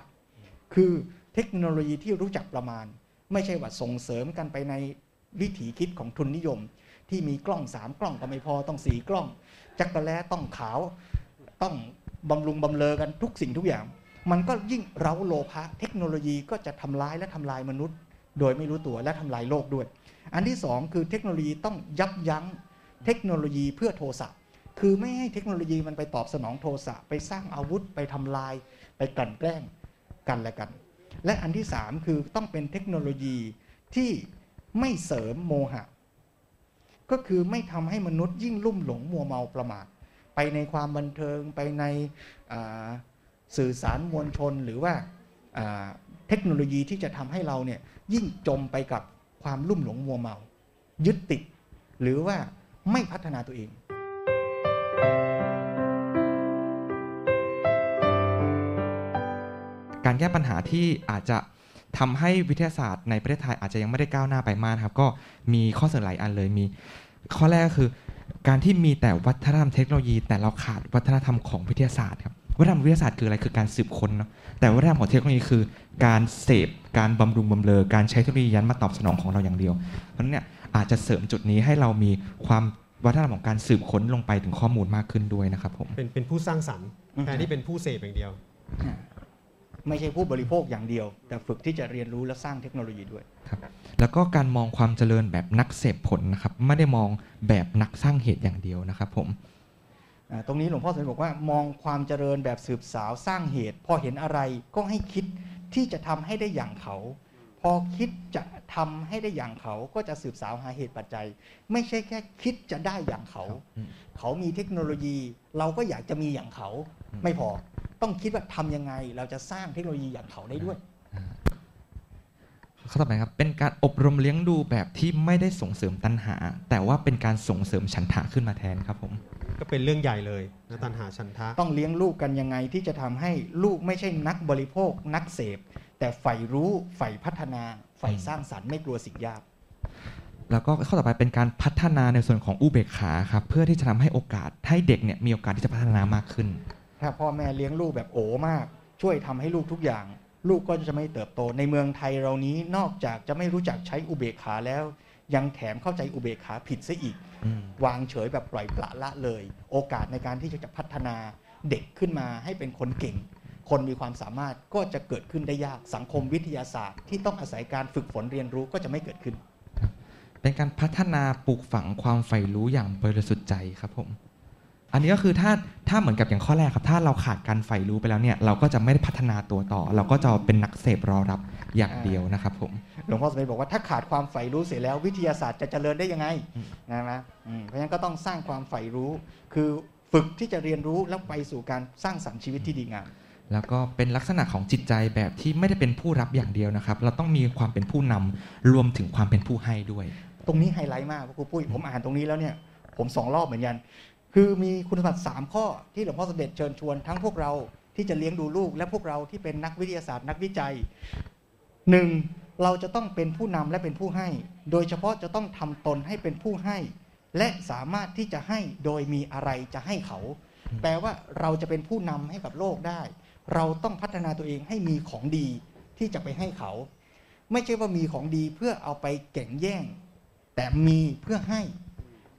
คือเทคโนโลยีที่รู้จักประมาณไม่ใช่ว่าส่งเสริมกันไปในวิถีคิดของทุนนิยมที่มีกล้อง3กล้องก็ไม่พอต้อง4กล้องจักรแลต้องขาวต้องบำรุงบำเลอกันทุกสิ่งทุกอย่าง มันก็ยิ่งเร้าโลภะเทคโนโลยีก็จะทำร้ายและทำลายมนุษย์โดยไม่รู้ตัวและทำลายโลกด้วยอันที่สองคือเทคโนโลยีต้องยับยั้งเทคโนโลยีเพื่อโทสะคือไม่ให้เทคโนโลยีมันไปตอบสนองโทสะไปสร้างอาวุธไปทำลายไปกลั่นแกล้งกันและกันและอันที่สามคือต้องเป็นเทคโนโลยีที่ไม่เสริมโมหะก็คือไม่ทำให้มนุษย์ยิ่งลุ่มหลงมัวเมาประมาทไปในความบันเทิงไปในสื่อสารมวลชนหรือว่าเทคโนโลยีที่จะทำให้เราเนี่ยยิ่งจมไปกับความลุ่มหลงมัวเมายึดติดหรือว่าไม่พัฒนาตัวเองการแก้ปัญหาที่อาจจะทำให้วิทยาศาสตร์ในประเทศไทยอาจจะยังไม่ได้ก้าวหน้าไปมากครับก็มีข้อเสนอหลายอันเลยมีข้อแรกคือการที่มีแต่วัฒนธรรมเทคโนโลยีแต่เราขาดวัฒนธรรมของวิทยาศาสตร์ครับวัฒนธรรมวิทยาศาสตร์คืออะไรคือการสืบค้นเนาะแต่วัฒนธรรมของเทคโนโลยีคือการเสพการบำรุงบำเรอการใช้เทคโนโลยียันมาตอบสนองของเราอย่างเดียวเพราะนั้นเนี่ยอาจจะเสริมจุดนี้ให้เรามีความวัฒนธรรมของการสืบค้นลงไปถึงข้อมูลมากขึ้นด้วยนะครับผมเป็นผู้สร้างสรรค์แทนที่เป็นผู้เสพอย่างเดียวไม่ใช่ผู้บริโภคอย่างเดียวแต่ฝึกที่จะเรียนรู้และสร้างเทคโนโลยีด้วยครับแล้วก็การมองความเจริญแบบนักเสพผลนะครับไม่ได้มองแบบนักสร้างเหตุอย่างเดียวนะครับผมตรงนี้หลวงพ่อสนบอกว่ามองความเจริญแบบสืบสาวสร้างเหตุพอเห็นอะไรก็ให้คิดที่จะทำให้ได้อย่างเขาพอคิดจะทำให้ได้อย่างเขาก็จะสืบสาวหาเหตุปัจจัยไม่ใช่แค่คิดจะได้อย่างเขาเขามีเทคโนโลยีเราก็อยากจะมีอย่างเขาไม่พอต้องคิดว่าทำยังไงเราจะสร้างเทคโนโลยีอย่างเขาได้ด้วยข้อต่อไปครับเป็นการอบรมเลี้ยงดูแบบที่ไม่ได้ส่งเสริมตัณหาแต่ว่าเป็นการส่งเสริมฉันทะขึ้นมาแทนครับผมก็เป็นเรื่องใหญ่เลยนะตัณหาฉันทะต้องเลี้ยงลูกกันยังไงที่จะทำให้ลูกไม่ใช่นักบริโภคนักเสพแต่ใฝ่รู้ใฝ่พัฒนาใฝ่สร้างสรรค์ไม่กลัวสิ่งยากแล้วก็ข้อต่อไปเป็นการพัฒนาในส่วนของอุเบกขาครับเพื่อที่จะทำให้โอกาสให้เด็กเนี่ยมีโอกาสที่จะพัฒนามากขึ้นถ้าพ่อแม่เลี้ยงลูกแบบโอ๋มากช่วยทำให้ลูกทุกอย่างลูกก็จะไม่เติบโตในเมืองไทยเรานี้นอกจากจะไม่รู้จักใช้อุเบกขาแล้วยังแถมเข้าใจอุเบกขาผิดซะอีกวางเฉยแบบปล่อยปละละเลยโอกาสในการที่จะพัฒนาเด็กขึ้นมาให้เป็นคนเก่งคนมีความสามารถก็จะเกิดขึ้นได้ยากสังคมวิทยาศาสตร์ที่ต้องอาศัยการฝึกฝนเรียนรู้ก็จะไม่เกิดขึ้นเป็นการพัฒนาปลูกฝังความใฝ่รู้อย่างบริสุทธิ์ใจครับผมอันนี้ก็คือถ้าเหมือนกับอย่างข้อแรกครับถ้าเราขาดการใฝ่รู้ไปแล้วเนี่ยเราก็จะไม่ได้พัฒนาตัวต่อเราก็จะเป็นนักเสพรอรับอย่างเดียวนะครับผมหลวงพ่อสมเด็จบอกว่าถ้าขาดความใฝ่รู้เสร็จแล้ววิทยาศาสตร์จะเจริญได้ยังไงนะเพราะฉะนั้นก็ต้องสร้างความใฝ่รู้คือฝึกที่จะเรียนรู้แล้วไปสู่การสร้างสรรค์ชีวิตที่ดีงามแล้วก็เป็นลักษณะของจิตใจแบบที่ไม่ได้เป็นผู้รับอย่างเดียวนะครับเราต้องมีความเป็นผู้นำรวมถึงความเป็นผู้ให้ด้วยตรงนี้ไฮไลท์มากครูปุ้ยผมอ่านตรงนี้แล้วเนี่ยผม2 รอบเหมือนกันคือมีคุณสมบัติ3ข้อที่หลวงพ่อสมเด็จเชิญชวนทั้งพวกเราที่จะเลี้ยงดูลูกและพวกเราที่เป็นนักวิทยาศาสตร์นักวิจัย 1. เราจะต้องเป็นผู้นำและเป็นผู้ให้โดยเฉพาะจะต้องทำตนให้เป็นผู้ให้และสามารถที่จะให้โดยมีอะไรจะให้เขาแปลว่าเราจะเป็นผู้นำให้กับโลกได้เราต้องพัฒนาตัวเองให้มีของดีที่จะไปให้เขาไม่ใช่ว่ามีของดีเพื่อเอาไปแข่งแย่งแต่มีเพื่อให้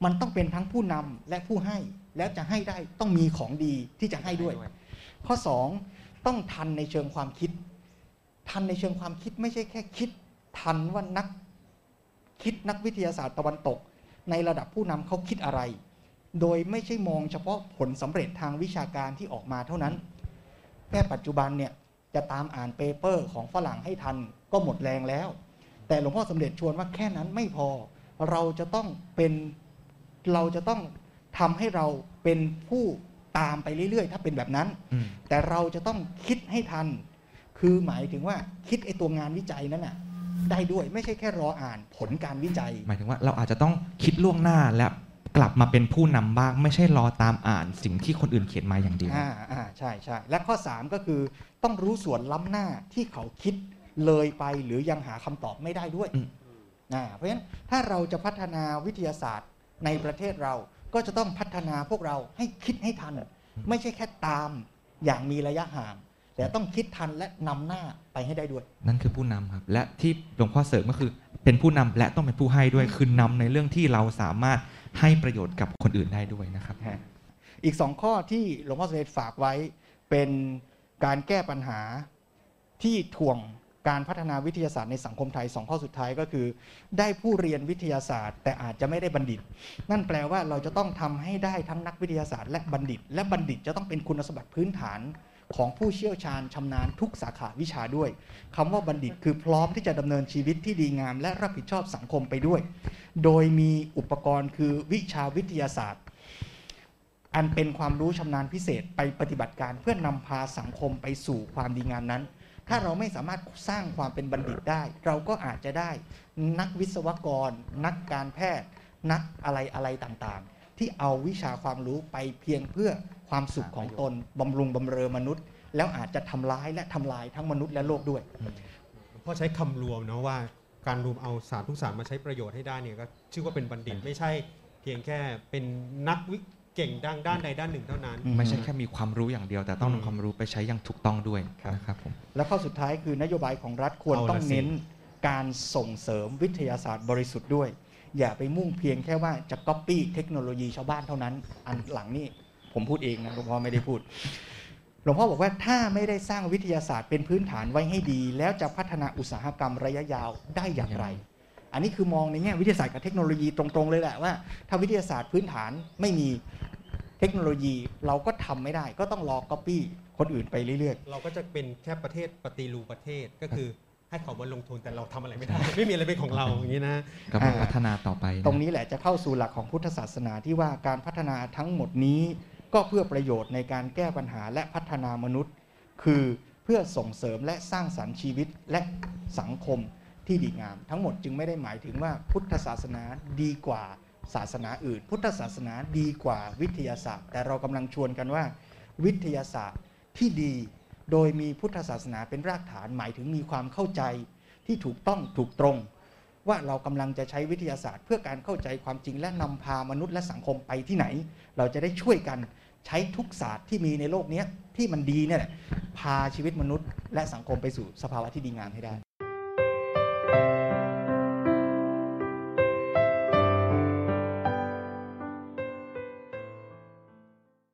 มันต้องเป็นทั้งผู้นำและผู้ให้แล้วจะให้ได้ต้องมีของดีที่จะให้ด้วยข้อ2ต้องทันในเชิงความคิดทันในเชิงความคิดไม่ใช่แค่คิดทันว่านักคิดนักวิทยาศาสตร์ตะวันตกในระดับผู้นำเขาคิดอะไรโดยไม่ใช่มองเฉพาะผลสำเร็จทางวิชาการที่ออกมาเท่านั้นแค่ปัจจุบันเนี่ยจะตามอ่านเปเปอร์ของฝรั่งให้ทันก็หมดแรงแล้วแต่หลวงพ่อสมเด็จชวนว่าแค่นั้นไม่พอเราจะต้องทำให้เราเป็นผู้ตามไปเรื่อยๆถ้าเป็นแบบนั้นแต่เราจะต้องคิดให้ทันคือหมายถึงว่าคิดไอ้ตัวงานวิจัยนั้นน่ะได้ด้วยไม่ใช่แค่รออ่านผลการวิจัยหมายถึงว่าเราอาจจะต้องคิดล่วงหน้าและกลับมาเป็นผู้นำบ้างไม่ใช่รอตามอ่านสิ่งที่คนอื่นเขียนมาอย่างเดียวใช่ใช่และข้อ3ก็คือต้องรู้ส่วนล้ำหน้าที่เขาคิดเลยไปหรือยังหาคำตอบไม่ได้ด้วยเพราะฉะนั้นถ้าเราจะพัฒนาวิทยาศาสตร์ในประเทศเราก็จะต้องพัฒนาพวกเราให้คิดให้ทันไม่ใช่แค่ตามอย่างมีระยะห่างแต่ต้องคิดทันและนำหน้าไปให้ได้ด้วยนั่นคือผู้นำครับและที่หลวงพ่อเสริมก็คือเป็นผู้นำและต้องเป็นผู้ให้ด้วยคือนำในเรื่องที่เราสามารถให้ประโยชน์กับคนอื่นได้ด้วยนะครับอีก2 ข้อที่หลวงพ่อเสด็จฝากไว้เป็น การแก้ปัญหาที่ถ่วงการพัฒนาวิทยาศาสตร์ในสังคมไทย2ข้อสุดท้ายก็คือได้ผู้เรียนวิทยาศาสตร์แต่อาจจะไม่ได้บัณฑิตนั่นแปลว่าเราจะต้องทำให้ได้ทั้งนักวิทยาศาสตร์และบัณฑิตและบัณฑิตจะต้องเป็นคุณสมบัติพื้นฐานของผู้เชี่ยวชาญชำนาญทุกสาขาวิชาด้วยคำว่าบัณฑิตคือพร้อมที่จะดำเนินชีวิตที่ดีงามและรับผิดชอบสังคมไปด้วยโดยมีอุปกรณ์คือวิชาวิทยาศาสตร์อันเป็นความรู้ชำนาญพิเศษไปปฏิบัติการเพื่อนำพาสังคมไปสู่ความดีงามนั้นถ้าเราไม่สามารถสร้างความเป็นบัณฑิตได้เราก็อาจจะได้นักวิศวกรนักการแพทย์นักอะไรต่างๆที่เอาวิชาความรู้ไปเพียงเพื่อความสุขของตนบำรุงบำเรอมนุษย์แล้วอาจจะทำร้ายและทำลายทั้งมนุษย์และโลกด้วยเพราะใช้คำรวมนะว่าการรวมเอาศาสตร์ทุกศาสตร์มาใช้ประโยชน์ให้ได้เนี่ยก็ชื่อว่าเป็นบัณฑิตไม่ใช่เพียงแค่เป็นนักวิเก่งด้านใดด้านหนึ่งเท่านั้นไม่ใช่แค่มีความรู้อย่างเดียวแต่ต้องนำความรู้ไปใช้อย่างถูกต้องด้วยนะครับผมและข้อสุดท้ายคือนโยบายของรัฐควรต้องเน้นการส่งเสริมวิทยาศาสตร์บริสุทธิ์ด้วยอย่าไปมุ่งเพียงแค่ว่าจะก๊อปปี้เทคโนโลยีชาวบ้านเท่านั้นอันหลังนี่ผมพูดเองนะหลวงพ่อไม่ได้พูดหลวงพ่อบอกว่าถ้าไม่ได้สร้างวิทยาศาสตร์เป็นพื้นฐานไว้ให้ดีแล้วจะพัฒนาอุตสาหกรรมระยะยาวได้อย่างไรอันนี้คือมองในแง่วิทยาศาสตร์กับเทคโนโลยีตรงๆเลยแหละว่าถ้าวิทยาศาสตร์พื้นฐานไม่มีเทคโนโลยีเราก็ทำไม่ได้ก็ต้องรอ copy คนอื่นไปเรื่อยๆเราก็จะเป็นแค่ประเทศปฏิรูปประเทศก็คือให้เขามาลงทุนแต่เราทำอะไรไม่ได้ไม่มีอะไรเป็นของเราอย่างนี้นะกับพัฒนาต่อไปตรงนี้แหละจะเข้าสู่หลักของพุทธศาสนาที่ว่าการพัฒนาทั้งหมดนี้ก็เพื่อประโยชน์ในการแก้ปัญหาและพัฒนามนุษย์คือเพื่อส่งเสริมและสร้างสรรค์ชีวิตและสังคมที่ดีงามทั้งหมดจึงไม่ได้หมายถึงว่าพุทธศาสนาดีกว่าศาสนาอื่นพุทธศาสนาดีกว่าวิทยาศาสตร์แต่เรากำลังชวนกันว่าวิทยาศาสตร์ที่ดีโดยมีพุทธศาสนาเป็นรากฐานหมายถึงมีความเข้าใจที่ถูกต้องถูกตรงว่าเรากำลังจะใช้วิทยาศาสตร์เพื่อการเข้าใจความจริงและนำพามนุษย์และสังคมไปที่ไหนเราจะได้ช่วยกันใช้ทุกศาสตร์ที่มีในโลกนี้ที่มันดีเนี่ยพาชีวิตมนุษย์และสังคมไปสู่สภาวะที่ดีงามให้ได้